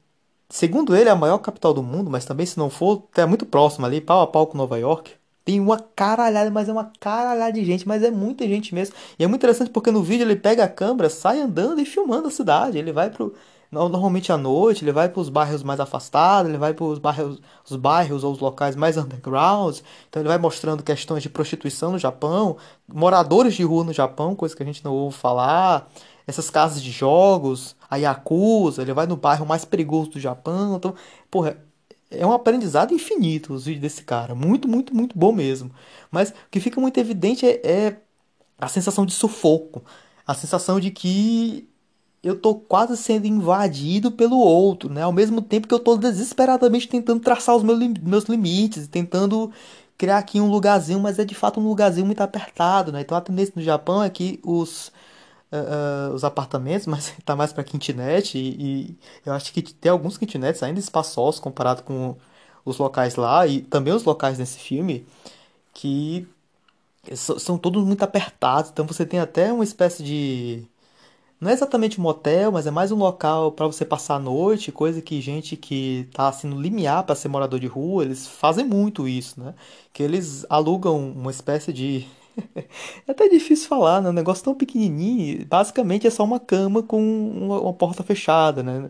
segundo ele é a maior capital do mundo, mas também se não for, é muito próximo ali, pau a pau com Nova York, tem uma caralhada, mas é uma caralhada de gente, mas é muita gente mesmo. E é muito interessante porque no vídeo ele pega a câmera, sai andando e filmando a cidade. Ele vai pro... normalmente à noite, ele vai para os bairros mais afastados, ele vai para os bairros, os bairros ou os locais mais underground, então ele vai mostrando questões de prostituição no Japão, moradores de rua no Japão, coisa que a gente não ouve falar, essas casas de jogos, a Yakuza, ele vai no bairro mais perigoso do Japão, então, porra, é um aprendizado infinito os vídeos desse cara, muito, muito, muito bom mesmo, mas o que fica muito evidente é, é a sensação de sufoco, a sensação de que eu tô quase sendo invadido pelo outro, né? Ao mesmo tempo que eu tô desesperadamente tentando traçar os meus, meus limites, tentando criar aqui um lugarzinho, mas é de fato um lugarzinho muito apertado, né? Então a tendência no Japão é que os, uh, uh, os apartamentos, mas tá mais para kitnet, e, e eu acho que tem alguns kitnets ainda espaçosos comparado com os locais lá, e também os locais nesse filme, que so- são todos muito apertados, então você tem até uma espécie de... Não é exatamente um motel, mas é mais um local para você passar a noite, coisa que gente que tá assim no limiar para ser morador de rua, eles fazem muito isso, né? Que eles alugam uma espécie de... É até difícil falar, né? Um negócio tão pequenininho, basicamente é só uma cama com uma, uma porta fechada, né?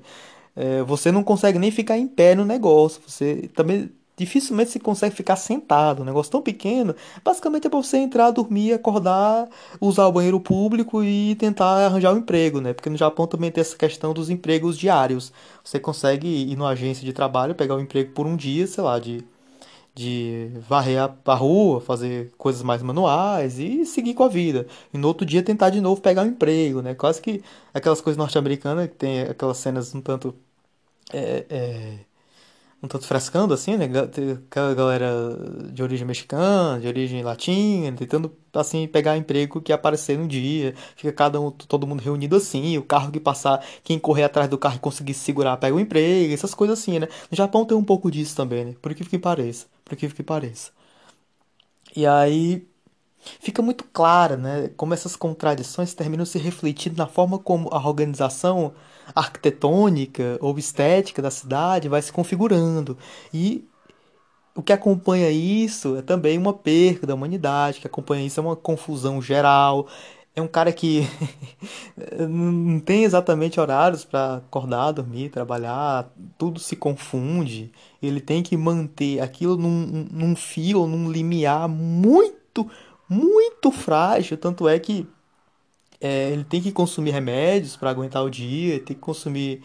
É, você não consegue nem ficar em pé no negócio, você também dificilmente se consegue ficar sentado, um negócio tão pequeno, basicamente é para você entrar, dormir, acordar, usar o banheiro público e tentar arranjar um emprego, né? Porque no Japão também tem essa questão dos empregos diários. Você consegue ir numa agência de trabalho, pegar um emprego por um dia, sei lá, de, de varrer a, a rua, fazer coisas mais manuais e seguir com a vida. E no outro dia tentar de novo pegar um emprego, né? Quase que aquelas coisas norte-americanas que tem aquelas cenas um tanto... É, é... um tanto frescando assim, né? Aquela galera de origem mexicana, de origem latina, tentando assim pegar emprego que aparecer no dia, fica cada um, todo mundo reunido assim, o carro que passar, quem correr atrás do carro e conseguir segurar, pega o emprego, essas coisas assim, né? No Japão tem um pouco disso também, né? Por que que pareça, por que que pareça. E aí fica muito claro, né, como essas contradições terminam se refletindo na forma como a organização arquitetônica ou estética da cidade vai se configurando. E o que acompanha isso é também uma perda da humanidade, o que acompanha isso é uma confusão geral. É um cara que não tem exatamente horários para acordar, dormir, trabalhar, tudo se confunde. Ele tem que manter aquilo num, num fio, num limiar muito, muito frágil, tanto é que É, ele tem que consumir remédios para aguentar o dia, tem que consumir,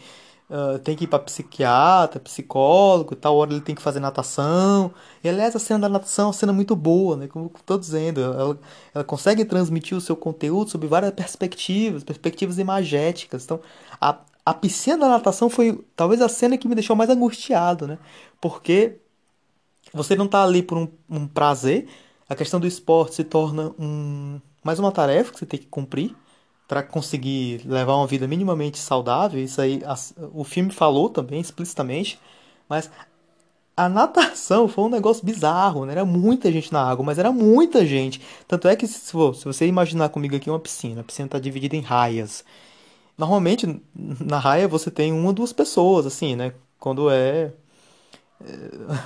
uh, tem que ir para psiquiatra, psicólogo, tal hora ele tem que fazer natação. E aliás, a cena da natação é uma cena muito boa, né? Como eu estou dizendo, ela, ela consegue transmitir o seu conteúdo sob várias perspectivas, perspectivas imagéticas. Então, a, a piscina da natação foi talvez a cena que me deixou mais angustiado, né? Porque você não está ali por um, um prazer, a questão do esporte se torna um, mais uma tarefa que você tem que cumprir para conseguir levar uma vida minimamente saudável. Isso aí o filme falou também explicitamente, mas a natação foi um negócio bizarro, né? Era muita gente na água, mas era muita gente. Tanto é que se, se você imaginar comigo aqui uma piscina, a piscina está dividida em raias. Normalmente na raia você tem uma ou duas pessoas, assim, né? Quando é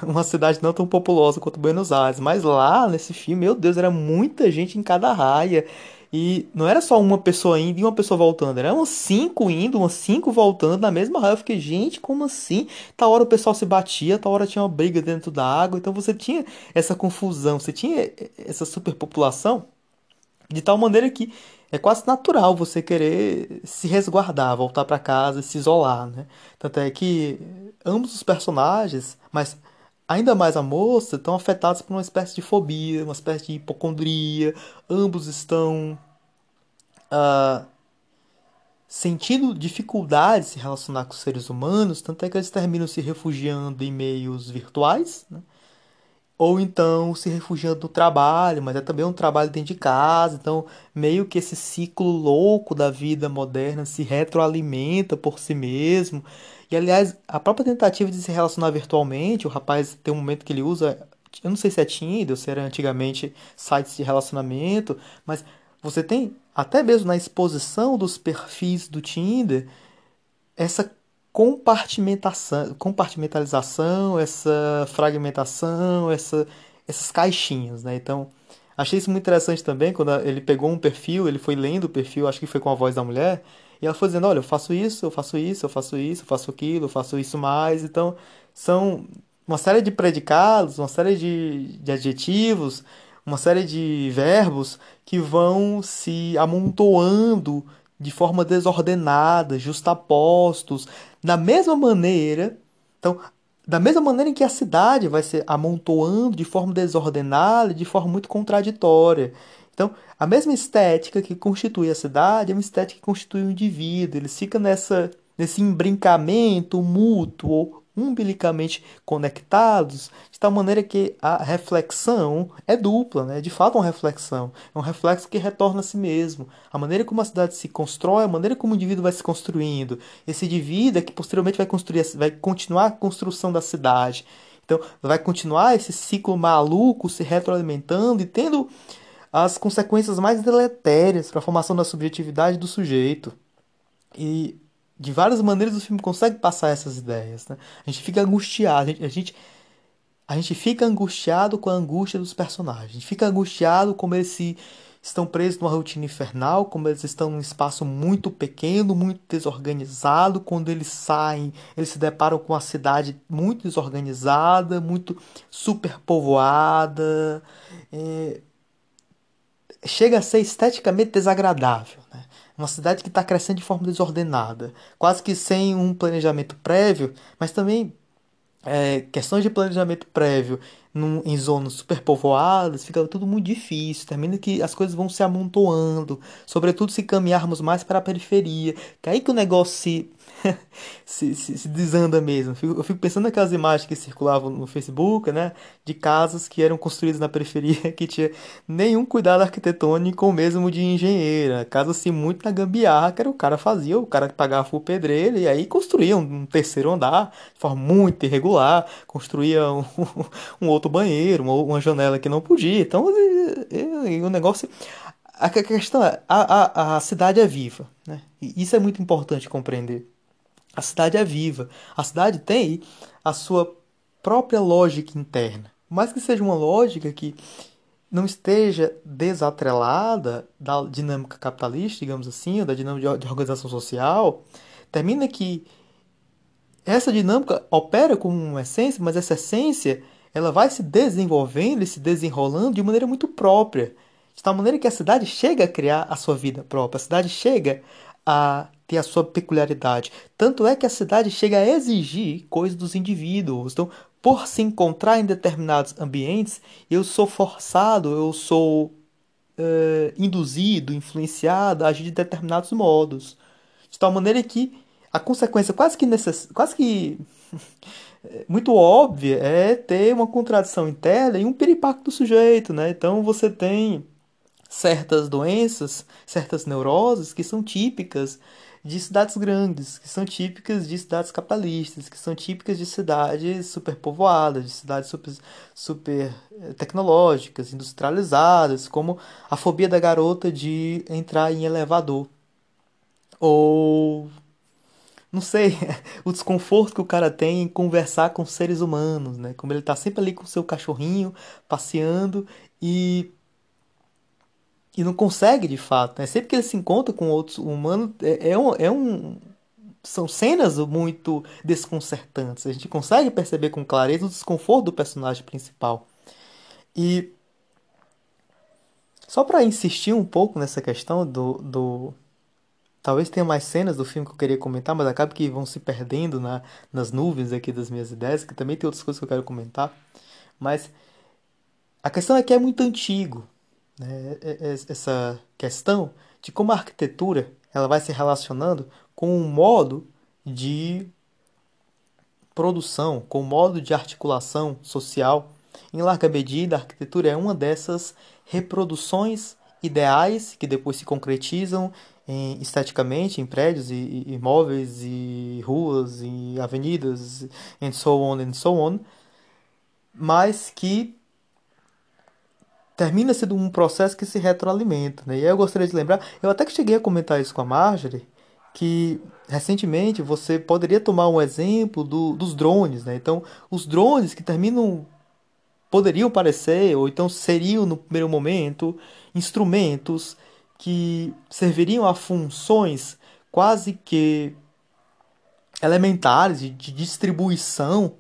uma cidade não tão populosa quanto Buenos Aires, mas lá nesse filme, meu Deus, era muita gente em cada raia, e não era só uma pessoa indo e uma pessoa voltando, eram cinco indo, umas cinco voltando na mesma raia. Eu fiquei, gente, como assim? Tal hora o pessoal se batia, tal hora tinha uma briga dentro da água, então você tinha essa confusão, você tinha essa superpopulação, de tal maneira que é quase natural você querer se resguardar, voltar para casa e se isolar, né? Tanto é que ambos os personagens, mas ainda mais a moça, estão afetados por uma espécie de fobia, uma espécie de hipocondria. Ambos estão uh, sentindo dificuldade de se relacionar com os seres humanos, tanto é que eles terminam se refugiando em meios virtuais, né? Ou então se refugiando no trabalho, mas é também um trabalho dentro de casa. Então meio que esse ciclo louco da vida moderna se retroalimenta por si mesmo. E aliás, a própria tentativa de se relacionar virtualmente, o rapaz tem um momento que ele usa, eu não sei se é Tinder ou se era antigamente sites de relacionamento, mas você tem até mesmo na exposição dos perfis do Tinder essa compartimentação, compartimentalização, essa fragmentação, essa, essas caixinhas, né? Então, achei isso muito interessante também, quando ele pegou um perfil, ele foi lendo o perfil, acho que foi com a voz da mulher, e ela foi dizendo, olha, eu faço isso, eu faço isso, eu faço isso, eu faço aquilo, eu faço isso mais. Então, são uma série de predicados, uma série de, de adjetivos, uma série de verbos que vão se amontoando de forma desordenada, justapostos, da mesma maneira, então, da mesma maneira em que a cidade vai se amontoando de forma desordenada, de forma muito contraditória. Então, a mesma estética que constitui a cidade é uma estética que constitui o indivíduo. Ele fica nessa, nesse embrincamento mútuo, umbilicamente conectados, de tal maneira que a reflexão é dupla, né? De fato é uma reflexão, é um reflexo que retorna a si mesmo. A maneira como a cidade se constrói, a maneira como o indivíduo vai se construindo. Esse indivíduo é que posteriormente vai, construir, vai continuar a construção da cidade. Então vai continuar esse ciclo maluco se retroalimentando e tendo as consequências mais deletérias para a formação da subjetividade do sujeito. E, de várias maneiras, o filme consegue passar essas ideias, né? A gente fica angustiado, a gente, a gente, a gente fica angustiado com a angústia dos personagens, a gente fica angustiado como eles se, estão presos numa rotina infernal, como eles estão num espaço muito pequeno, muito desorganizado. Quando eles saem, eles se deparam com uma cidade muito desorganizada, muito superpovoada. É... Chega a ser esteticamente desagradável, né? Uma cidade que está crescendo de forma desordenada, quase que sem um planejamento prévio, mas também é, questões de planejamento prévio num, em zonas superpovoadas, fica tudo muito difícil, termina que as coisas vão se amontoando, sobretudo se caminharmos mais para a periferia, que é aí que o negócio se, se, se, se desanda mesmo. Eu fico pensando naquelas imagens que circulavam no Facebook, né, de casas que eram construídas na periferia, que tinha nenhum cuidado arquitetônico ou mesmo de engenheira, casa assim muito na gambiarra, que era o cara fazia, o cara pagava o pedreiro e aí construía um terceiro andar de forma muito irregular, construía um, um outro banheiro, uma janela que não podia. Então o negócio, a questão é, a, a, a cidade é viva, né? E isso é muito importante compreender. A cidade é viva, a cidade tem a sua própria lógica interna, mas que seja uma lógica que não esteja desatrelada da dinâmica capitalista, digamos assim, ou da dinâmica de organização social. Termina que essa dinâmica opera como uma essência, mas essa essência ela vai se desenvolvendo e se desenrolando de maneira muito própria, de tal maneira que a cidade chega a criar a sua vida própria, a cidade chega a ter a sua peculiaridade. Tanto é que a cidade chega a exigir coisas dos indivíduos. Então, por se encontrar em determinados ambientes, eu sou forçado, eu sou é, induzido, influenciado a agir de determinados modos. De tal maneira que a consequência quase que necess... quase que muito óbvia é ter uma contradição interna e um piripaque do sujeito, né? Então você tem certas doenças, certas neuroses que são típicas de cidades grandes, que são típicas de cidades capitalistas, que são típicas de cidades superpovoadas, de cidades super, super tecnológicas, industrializadas, como a fobia da garota de entrar em elevador, ou não sei, o desconforto que o cara tem em conversar com seres humanos, né? Como ele tá sempre ali com o seu cachorrinho, passeando, e, e não consegue, de fato, né? Sempre que ele se encontra com outros humanos, é, é um, é um, são cenas muito desconcertantes. A gente consegue perceber com clareza o desconforto do personagem principal. E só para insistir um pouco nessa questão do... do talvez tenha mais cenas do filme que eu queria comentar, mas acaba que vão se perdendo na, nas nuvens aqui das minhas ideias, que também tem outras coisas que eu quero comentar. Mas a questão é que é muito antigo, né? Essa questão de como a arquitetura ela vai se relacionando com o modo de produção, com o modo de articulação social. Em larga medida, a arquitetura é uma dessas reproduções ideais que depois se concretizam Em, esteticamente, em prédios e imóveis e ruas e avenidas, and so on, and so on, mas que termina sendo um processo que se retroalimenta, né? E aí eu gostaria de lembrar, eu até que cheguei a comentar isso com a Marjorie, que recentemente você poderia tomar um exemplo do, dos drones, né? Então, os drones que terminam poderiam parecer, ou então seriam no primeiro momento, instrumentos que serviriam a funções quase que elementares de distribuição,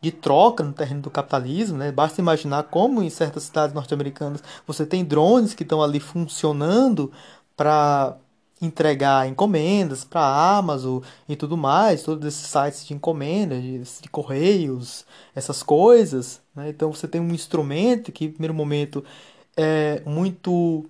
de troca no terreno do capitalismo, né? Basta imaginar como em certas cidades norte-americanas você tem drones que estão ali funcionando para entregar encomendas para a Amazon e tudo mais, todos esses sites de encomenda, de, de correios, essas coisas, né? Então você tem um instrumento que, no primeiro momento, é muito...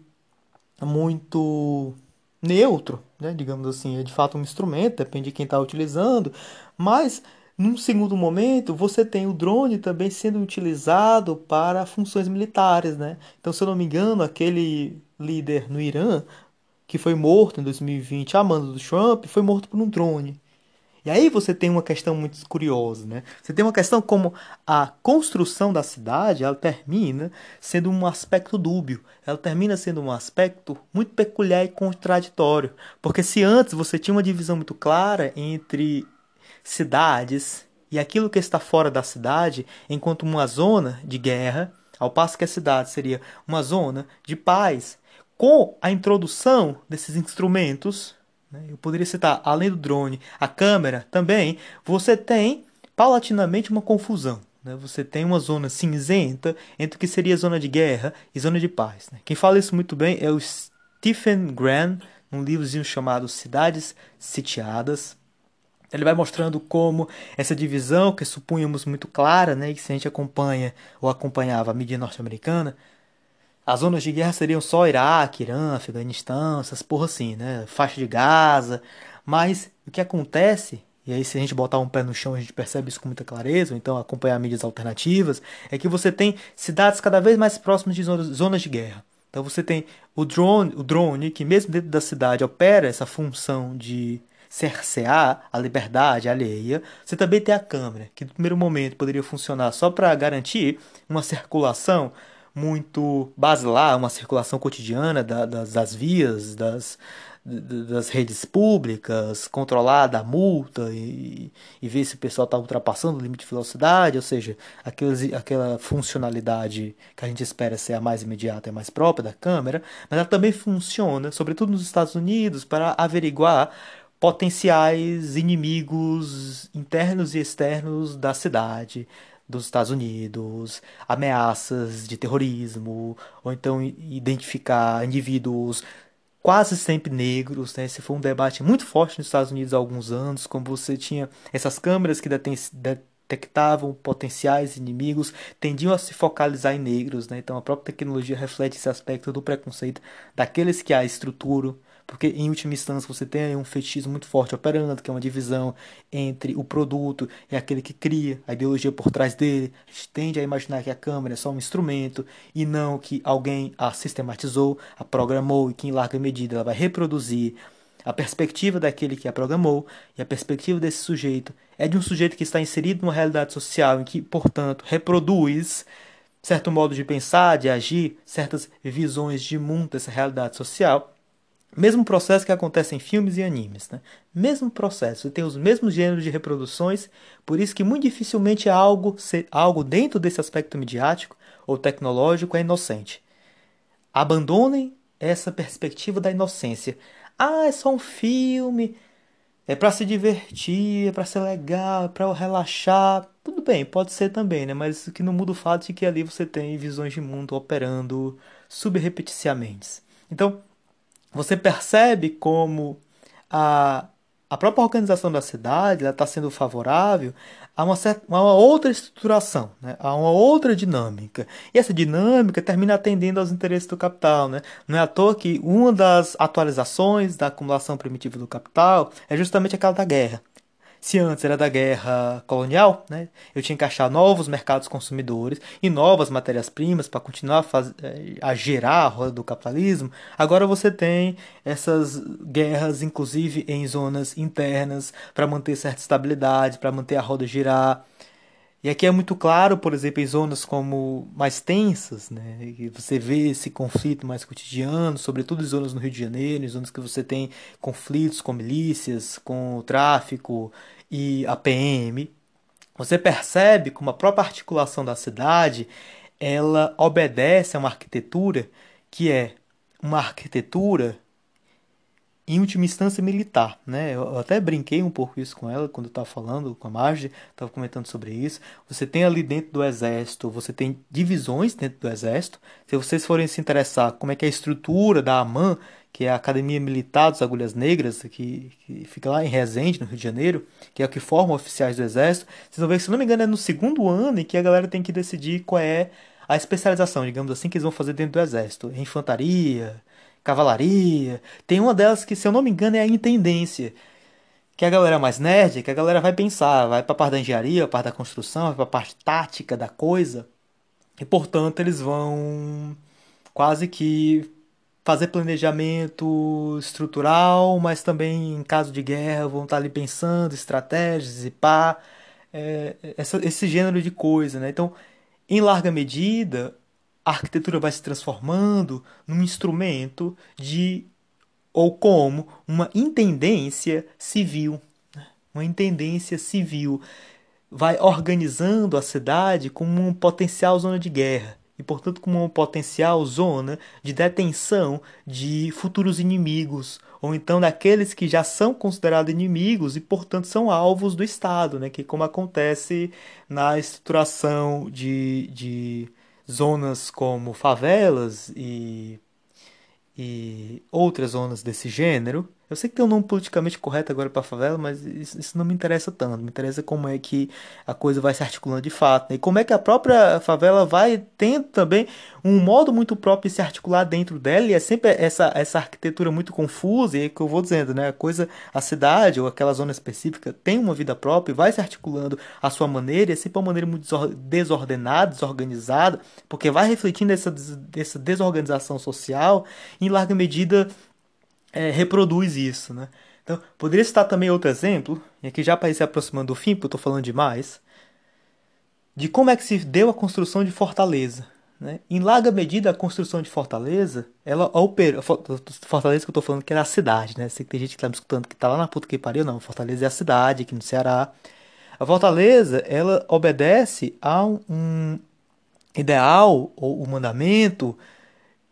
muito neutro, né? Digamos assim, é de fato um instrumento, depende de quem está utilizando, mas num segundo momento você tem o drone também sendo utilizado para funções militares, né? Então, se eu não me engano, aquele líder no Irã que foi morto em dois mil e vinte a mando do Trump foi morto por um drone. E aí você tem uma questão muito curiosa, né? Você tem uma questão como a construção da cidade, ela termina sendo um aspecto dúbio. Ela termina sendo um aspecto muito peculiar e contraditório. Porque se antes você tinha uma divisão muito clara entre cidades e aquilo que está fora da cidade, enquanto uma zona de guerra, ao passo que a cidade seria uma zona de paz, com a introdução desses instrumentos, né, eu poderia citar, além do drone, a câmera também, você tem paulatinamente uma confusão. Né? Você tem uma zona cinzenta entre o que seria zona de guerra e zona de paz. Né? Quem fala isso muito bem é o Stephen Graham, num livrozinho chamado Cidades Sitiadas. Ele vai mostrando como essa divisão, que supunhamos muito clara, né, que se a gente acompanha ou acompanhava a mídia norte-americana, as zonas de guerra seriam só Iraque, Irã, Afeganistão, essas porra assim, né? Faixa de Gaza. Mas o que acontece, e aí se a gente botar um pé no chão a gente percebe isso com muita clareza, ou então acompanhar mídias alternativas, é que você tem cidades cada vez mais próximas de zonas de guerra. Então você tem o drone, o drone que mesmo dentro da cidade opera essa função de cercear a liberdade alheia. Você também tem a câmera, que no primeiro momento poderia funcionar só para garantir uma circulação muito basilar, uma circulação cotidiana da, das, das vias, das, das redes públicas, controlar da multa e, e ver se o pessoal está ultrapassando o limite de velocidade, ou seja, aquelas, aquela funcionalidade que a gente espera ser a mais imediata e a mais própria da câmera, mas ela também funciona, sobretudo nos Estados Unidos, para averiguar potenciais inimigos internos e externos da cidade, dos Estados Unidos, ameaças de terrorismo, ou então identificar indivíduos quase sempre negros, né? Esse foi um debate muito forte nos Estados Unidos há alguns anos, como você tinha essas câmeras que detectavam potenciais inimigos, tendiam a se focalizar em negros, né? Então a própria tecnologia reflete esse aspecto do preconceito daqueles que a estruturam, porque em última instância você tem um fetichismo muito forte operando, que é uma divisão entre o produto e aquele que cria, a ideologia por trás dele. A gente tende a imaginar que a câmera é só um instrumento e não que alguém a sistematizou, a programou e que em larga medida ela vai reproduzir a perspectiva daquele que a programou, e a perspectiva desse sujeito é de um sujeito que está inserido numa realidade social em que, portanto, reproduz certo modo de pensar, de agir, certas visões de mundo dessa realidade social. Mesmo processo que acontece em filmes e animes, né? Mesmo processo, você tem os mesmos gêneros de reproduções, por isso que muito dificilmente algo, ser, algo dentro desse aspecto midiático ou tecnológico é inocente. Abandonem essa perspectiva da inocência. Ah, é só um filme, é para se divertir, é para ser legal, é para relaxar. Tudo bem, pode ser também, né? Mas o que não muda o fato de que ali você tem visões de mundo operando subrepeticiamente. Então, você percebe como a, a própria organização da cidade está sendo favorável a uma, certa, uma outra estruturação, né? A uma outra dinâmica. E essa dinâmica termina atendendo aos interesses do capital. Né? Não é à toa que uma das atualizações da acumulação primitiva do capital é justamente aquela da guerra. Se antes era da guerra colonial, né, eu tinha que achar novos mercados consumidores e novas matérias-primas para continuar a, fazer, a gerar a roda do capitalismo, agora você tem essas guerras, inclusive em zonas internas, para manter certa estabilidade, para manter a roda girar. E aqui é muito claro, por exemplo, em zonas como mais tensas, né? Você vê esse conflito mais cotidiano, sobretudo em zonas no Rio de Janeiro, em zonas que você tem conflitos com milícias, com o tráfico e a P M. Você percebe como a própria articulação da cidade, ela obedece a uma arquitetura que é uma arquitetura, em última instância, militar, né? Eu até brinquei um pouco isso com ela, quando eu estava falando com a Marjorie, estava comentando sobre isso. Você tem ali dentro do exército, você tem divisões dentro do exército. Se vocês forem se interessar como é que é a estrutura da AMAN, que é a Academia Militar dos Agulhas Negras, que, que fica lá em Resende, no Rio de Janeiro, que é o que forma oficiais do exército, vocês vão ver que, se não me engano, é no segundo ano em que a galera tem que decidir qual é a especialização, digamos assim, que eles vão fazer dentro do exército. Infantaria, cavalaria, tem uma delas que, se eu não me engano, é a intendência, que a galera mais nerd, que a galera vai pensar, vai para a parte da engenharia, a parte da construção, vai para a parte tática da coisa, e portanto eles vão quase que fazer planejamento estrutural, mas também em caso de guerra vão estar ali pensando estratégias e pá, é, essa, esse gênero de coisa, né? Então, em larga medida, a arquitetura vai se transformando num instrumento de, ou como, uma intendência civil, né? Uma intendência civil vai organizando a cidade como um potencial zona de guerra, e, portanto, como uma potencial zona de detenção de futuros inimigos, ou então daqueles que já são considerados inimigos e, portanto, são alvos do Estado, né? Que, como acontece na estruturação de, de zonas como favelas e, e outras zonas desse gênero. Eu sei que tem um nome politicamente correto agora para favela, mas isso, isso não me interessa tanto. Me interessa como é que a coisa vai se articulando de fato, né? E como é que a própria favela vai tendo também um modo muito próprio de se articular dentro dela. E é sempre essa, essa arquitetura muito confusa, e é que eu vou dizendo, né? A coisa, a cidade ou aquela zona específica tem uma vida própria e vai se articulando à sua maneira. E é sempre uma maneira muito desordenada, desorganizada, porque vai refletindo essa, essa desorganização social e, em larga medida, É, reproduz isso, né? Então, poderia citar também outro exemplo, e aqui já para ir se aproximando do fim, porque eu estou falando demais, de como é que se deu a construção de Fortaleza, né? Em larga medida, a construção de Fortaleza, ela operou. Fortaleza que eu estou falando que era a cidade, né? Sei que tem gente que está me escutando que está lá na puta que pariu, não. Fortaleza é a cidade, aqui no Ceará. A Fortaleza, ela obedece a um ideal, ou um mandamento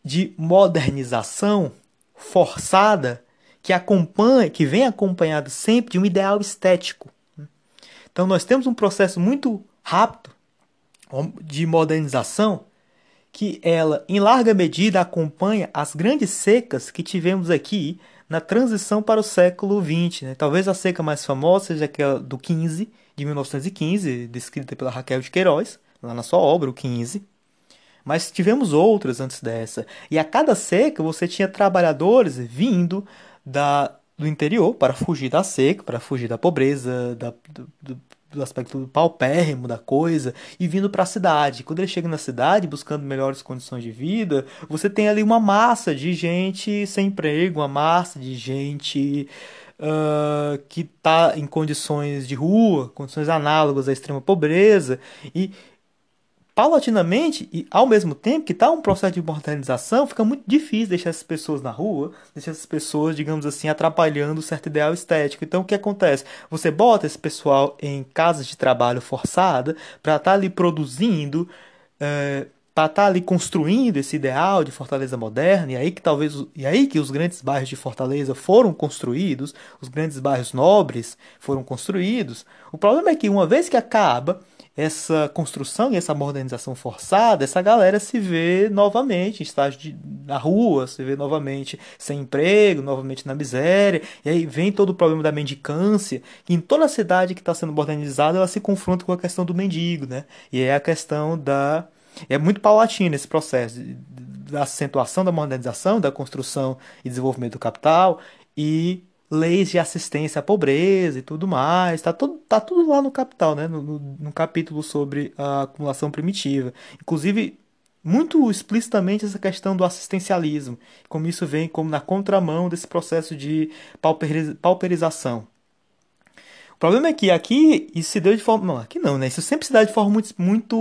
de modernização forçada, que acompanha, que vem acompanhado sempre de um ideal estético. Então nós temos um processo muito rápido de modernização que ela, em larga medida, acompanha as grandes secas que tivemos aqui na transição para o século vinte, né? Talvez a seca mais famosa seja aquela do quinze, de mil novecentos e quinze, descrita pela Raquel de Queiroz, lá na sua obra, o quinze. Mas tivemos outras antes dessa. E a cada seca você tinha trabalhadores vindo da, do interior para fugir da seca, para fugir da pobreza, da, do, do aspecto paupérrimo da coisa, e vindo para a cidade. Quando eles chegam na cidade buscando melhores condições de vida, você tem ali uma massa de gente sem emprego, uma massa de gente uh, que está em condições de rua, condições análogas à extrema pobreza, e paulatinamente, e ao mesmo tempo que está um processo de modernização, fica muito difícil deixar essas pessoas na rua, deixar essas pessoas, digamos assim, atrapalhando um certo ideal estético. Então, o que acontece? Você bota esse pessoal em casas de trabalho forçada para estar tá ali produzindo, é, para estar tá ali construindo esse ideal de Fortaleza moderna, e aí que talvez, e aí que os grandes bairros de Fortaleza foram construídos, os grandes bairros nobres foram construídos. O problema é que, uma vez que acaba essa construção e essa modernização forçada, essa galera se vê novamente em estágio de, na rua, se vê novamente sem emprego, novamente na miséria, e aí vem todo o problema da mendicância, que em toda a cidade que está sendo modernizada, ela se confronta com a questão do mendigo, né? E é a questão da... é muito paulatino esse processo, da acentuação da modernização, da construção e desenvolvimento do capital, e leis de assistência à pobreza e tudo mais, tá, todo, tá tudo lá no Capital, né? no, no, no capítulo sobre a acumulação primitiva, inclusive muito explicitamente essa questão do assistencialismo, como isso vem como na contramão desse processo de pauperiz, pauperização. O problema é que aqui isso se deu de forma, não, aqui não, né? Isso sempre se dá de forma muito, muito,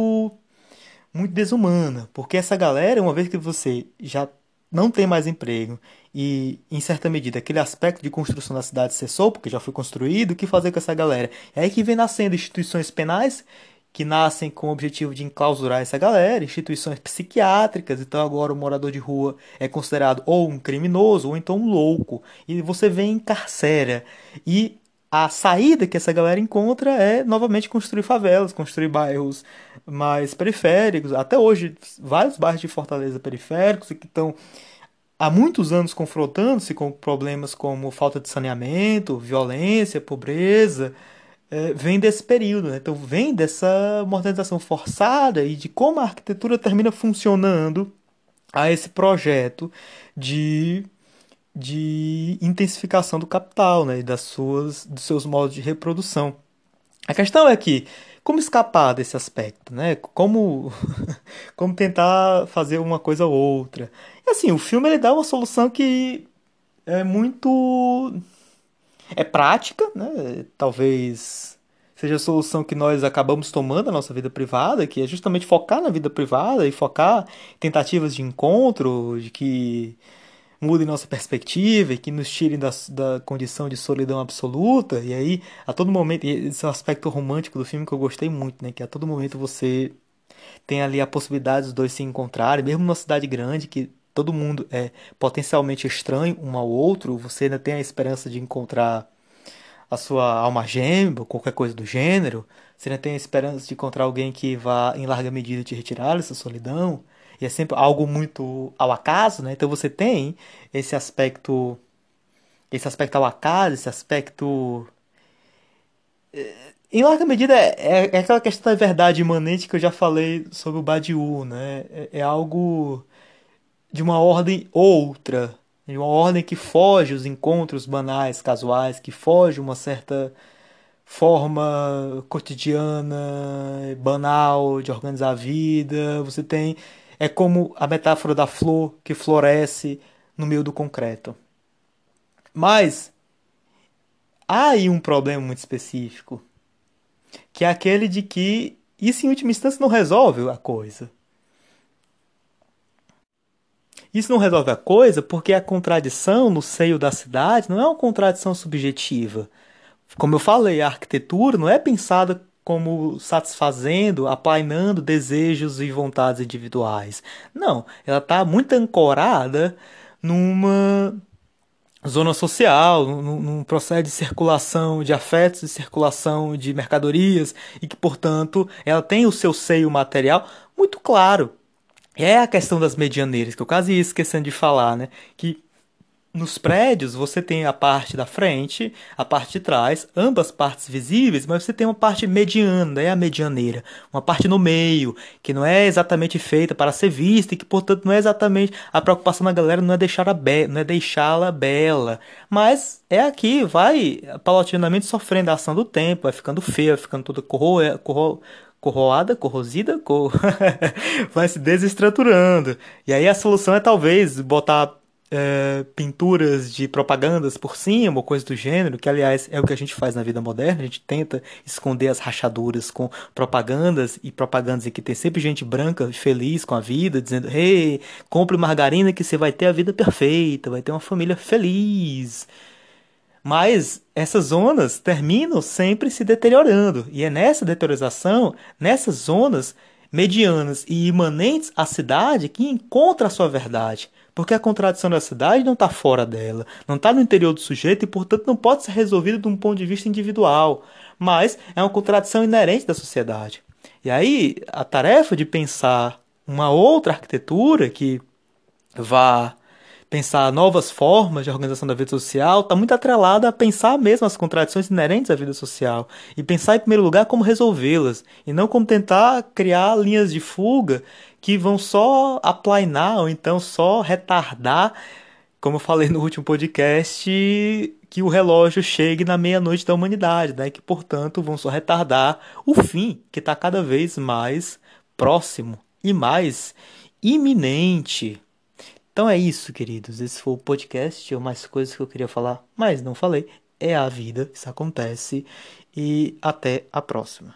muito desumana, porque essa galera, uma vez que você já não tem mais emprego, e, em certa medida, aquele aspecto de construção da cidade cessou, porque já foi construído, o que fazer com essa galera? É aí que vem nascendo instituições penais, que nascem com o objetivo de enclausurar essa galera, instituições psiquiátricas, então agora o morador de rua é considerado ou um criminoso, ou então um louco, e você vem e encarcera, e a saída que essa galera encontra é, novamente, construir favelas, construir bairros mais periféricos. Até hoje, vários bairros de Fortaleza periféricos que estão há muitos anos confrontando-se com problemas como falta de saneamento, violência, pobreza, é, vem desse período, né? Então, vem dessa modernização forçada e de como a arquitetura termina funcionando a esse projeto de... de intensificação do capital, né, e das suas, dos seus modos de reprodução. A questão é que, como escapar desse aspecto, né? Como, como tentar fazer uma coisa ou outra? E assim, o filme ele dá uma solução que é muito... é prática, né? Talvez seja a solução que nós acabamos tomando na nossa vida privada, que é justamente focar na vida privada e focar em tentativas de encontro, de que mudem nossa perspectiva e que nos tirem da, da condição de solidão absoluta. E aí, a todo momento, esse é um aspecto romântico do filme que eu gostei muito, né? Que a todo momento você tem ali a possibilidade dos dois se encontrarem, mesmo numa cidade grande que todo mundo é potencialmente estranho um ao outro, você ainda tem a esperança de encontrar a sua alma gêmea, ou qualquer coisa do gênero, você ainda tem a esperança de encontrar alguém que vá, em larga medida, te retirar dessa solidão, e é sempre algo muito ao acaso, né? Então você tem esse aspecto, esse aspecto ao acaso, esse aspecto... Em larga medida, é, é aquela questão da verdade imanente que eu já falei sobre o Badiou, né? É, é algo... de uma ordem outra, de uma ordem que foge os encontros banais, casuais, que foge uma certa forma cotidiana, banal de organizar a vida. Você tem, é como a metáfora da flor que floresce no meio do concreto. Mas há aí um problema muito específico, que é aquele de que isso em última instância não resolve a coisa. Isso não resolve a coisa porque a contradição no seio da cidade não é uma contradição subjetiva. Como eu falei, a arquitetura não é pensada como satisfazendo, aplainando desejos e vontades individuais. Não, ela está muito ancorada numa zona social, num, num processo de circulação de afetos, de circulação de mercadorias, e que, portanto, ela tem o seu seio material muito claro. É a questão das medianeiras, que eu quase ia esquecendo de falar, né? Que nos prédios você tem a parte da frente, a parte de trás, ambas partes visíveis, mas você tem uma parte mediana, é a medianeira. Uma parte no meio, que não é exatamente feita para ser vista e que, portanto, não é exatamente... A preocupação da galera não é deixá-la be- não é deixá-la bela, mas... É aqui, vai paulatinamente sofrendo a ação do tempo, vai ficando feia, vai ficando toda corroe, corro, corroada, corrosida, cor... vai se desestruturando. E aí a solução é talvez botar é, pinturas de propagandas por cima, ou coisa do gênero, que aliás é o que a gente faz na vida moderna, a gente tenta esconder as rachaduras com propagandas, e propagandas em que tem sempre gente branca, feliz com a vida, dizendo, hey, compre margarina que você vai ter a vida perfeita, vai ter uma família feliz... Mas essas zonas terminam sempre se deteriorando. E é nessa deterioração, nessas zonas medianas e imanentes à cidade que encontra a sua verdade. Porque a contradição da cidade não está fora dela, não está no interior do sujeito e, portanto, não pode ser resolvida de um ponto de vista individual. Mas é uma contradição inerente da sociedade. E aí a tarefa de pensar uma outra arquitetura que vá... pensar novas formas de organização da vida social, está muito atrelada a pensar mesmo as contradições inerentes à vida social. E pensar, em primeiro lugar, como resolvê-las. E não como tentar criar linhas de fuga que vão só aplainar ou então só retardar, como eu falei no último podcast, que o relógio chegue na meia-noite da humanidade. Né? Que, portanto, vão só retardar o fim, que está cada vez mais próximo e mais iminente. Então é isso, queridos. Esse foi o podcast. Tinha mais coisas que eu queria falar, mas não falei. É a vida, isso acontece. E até a próxima.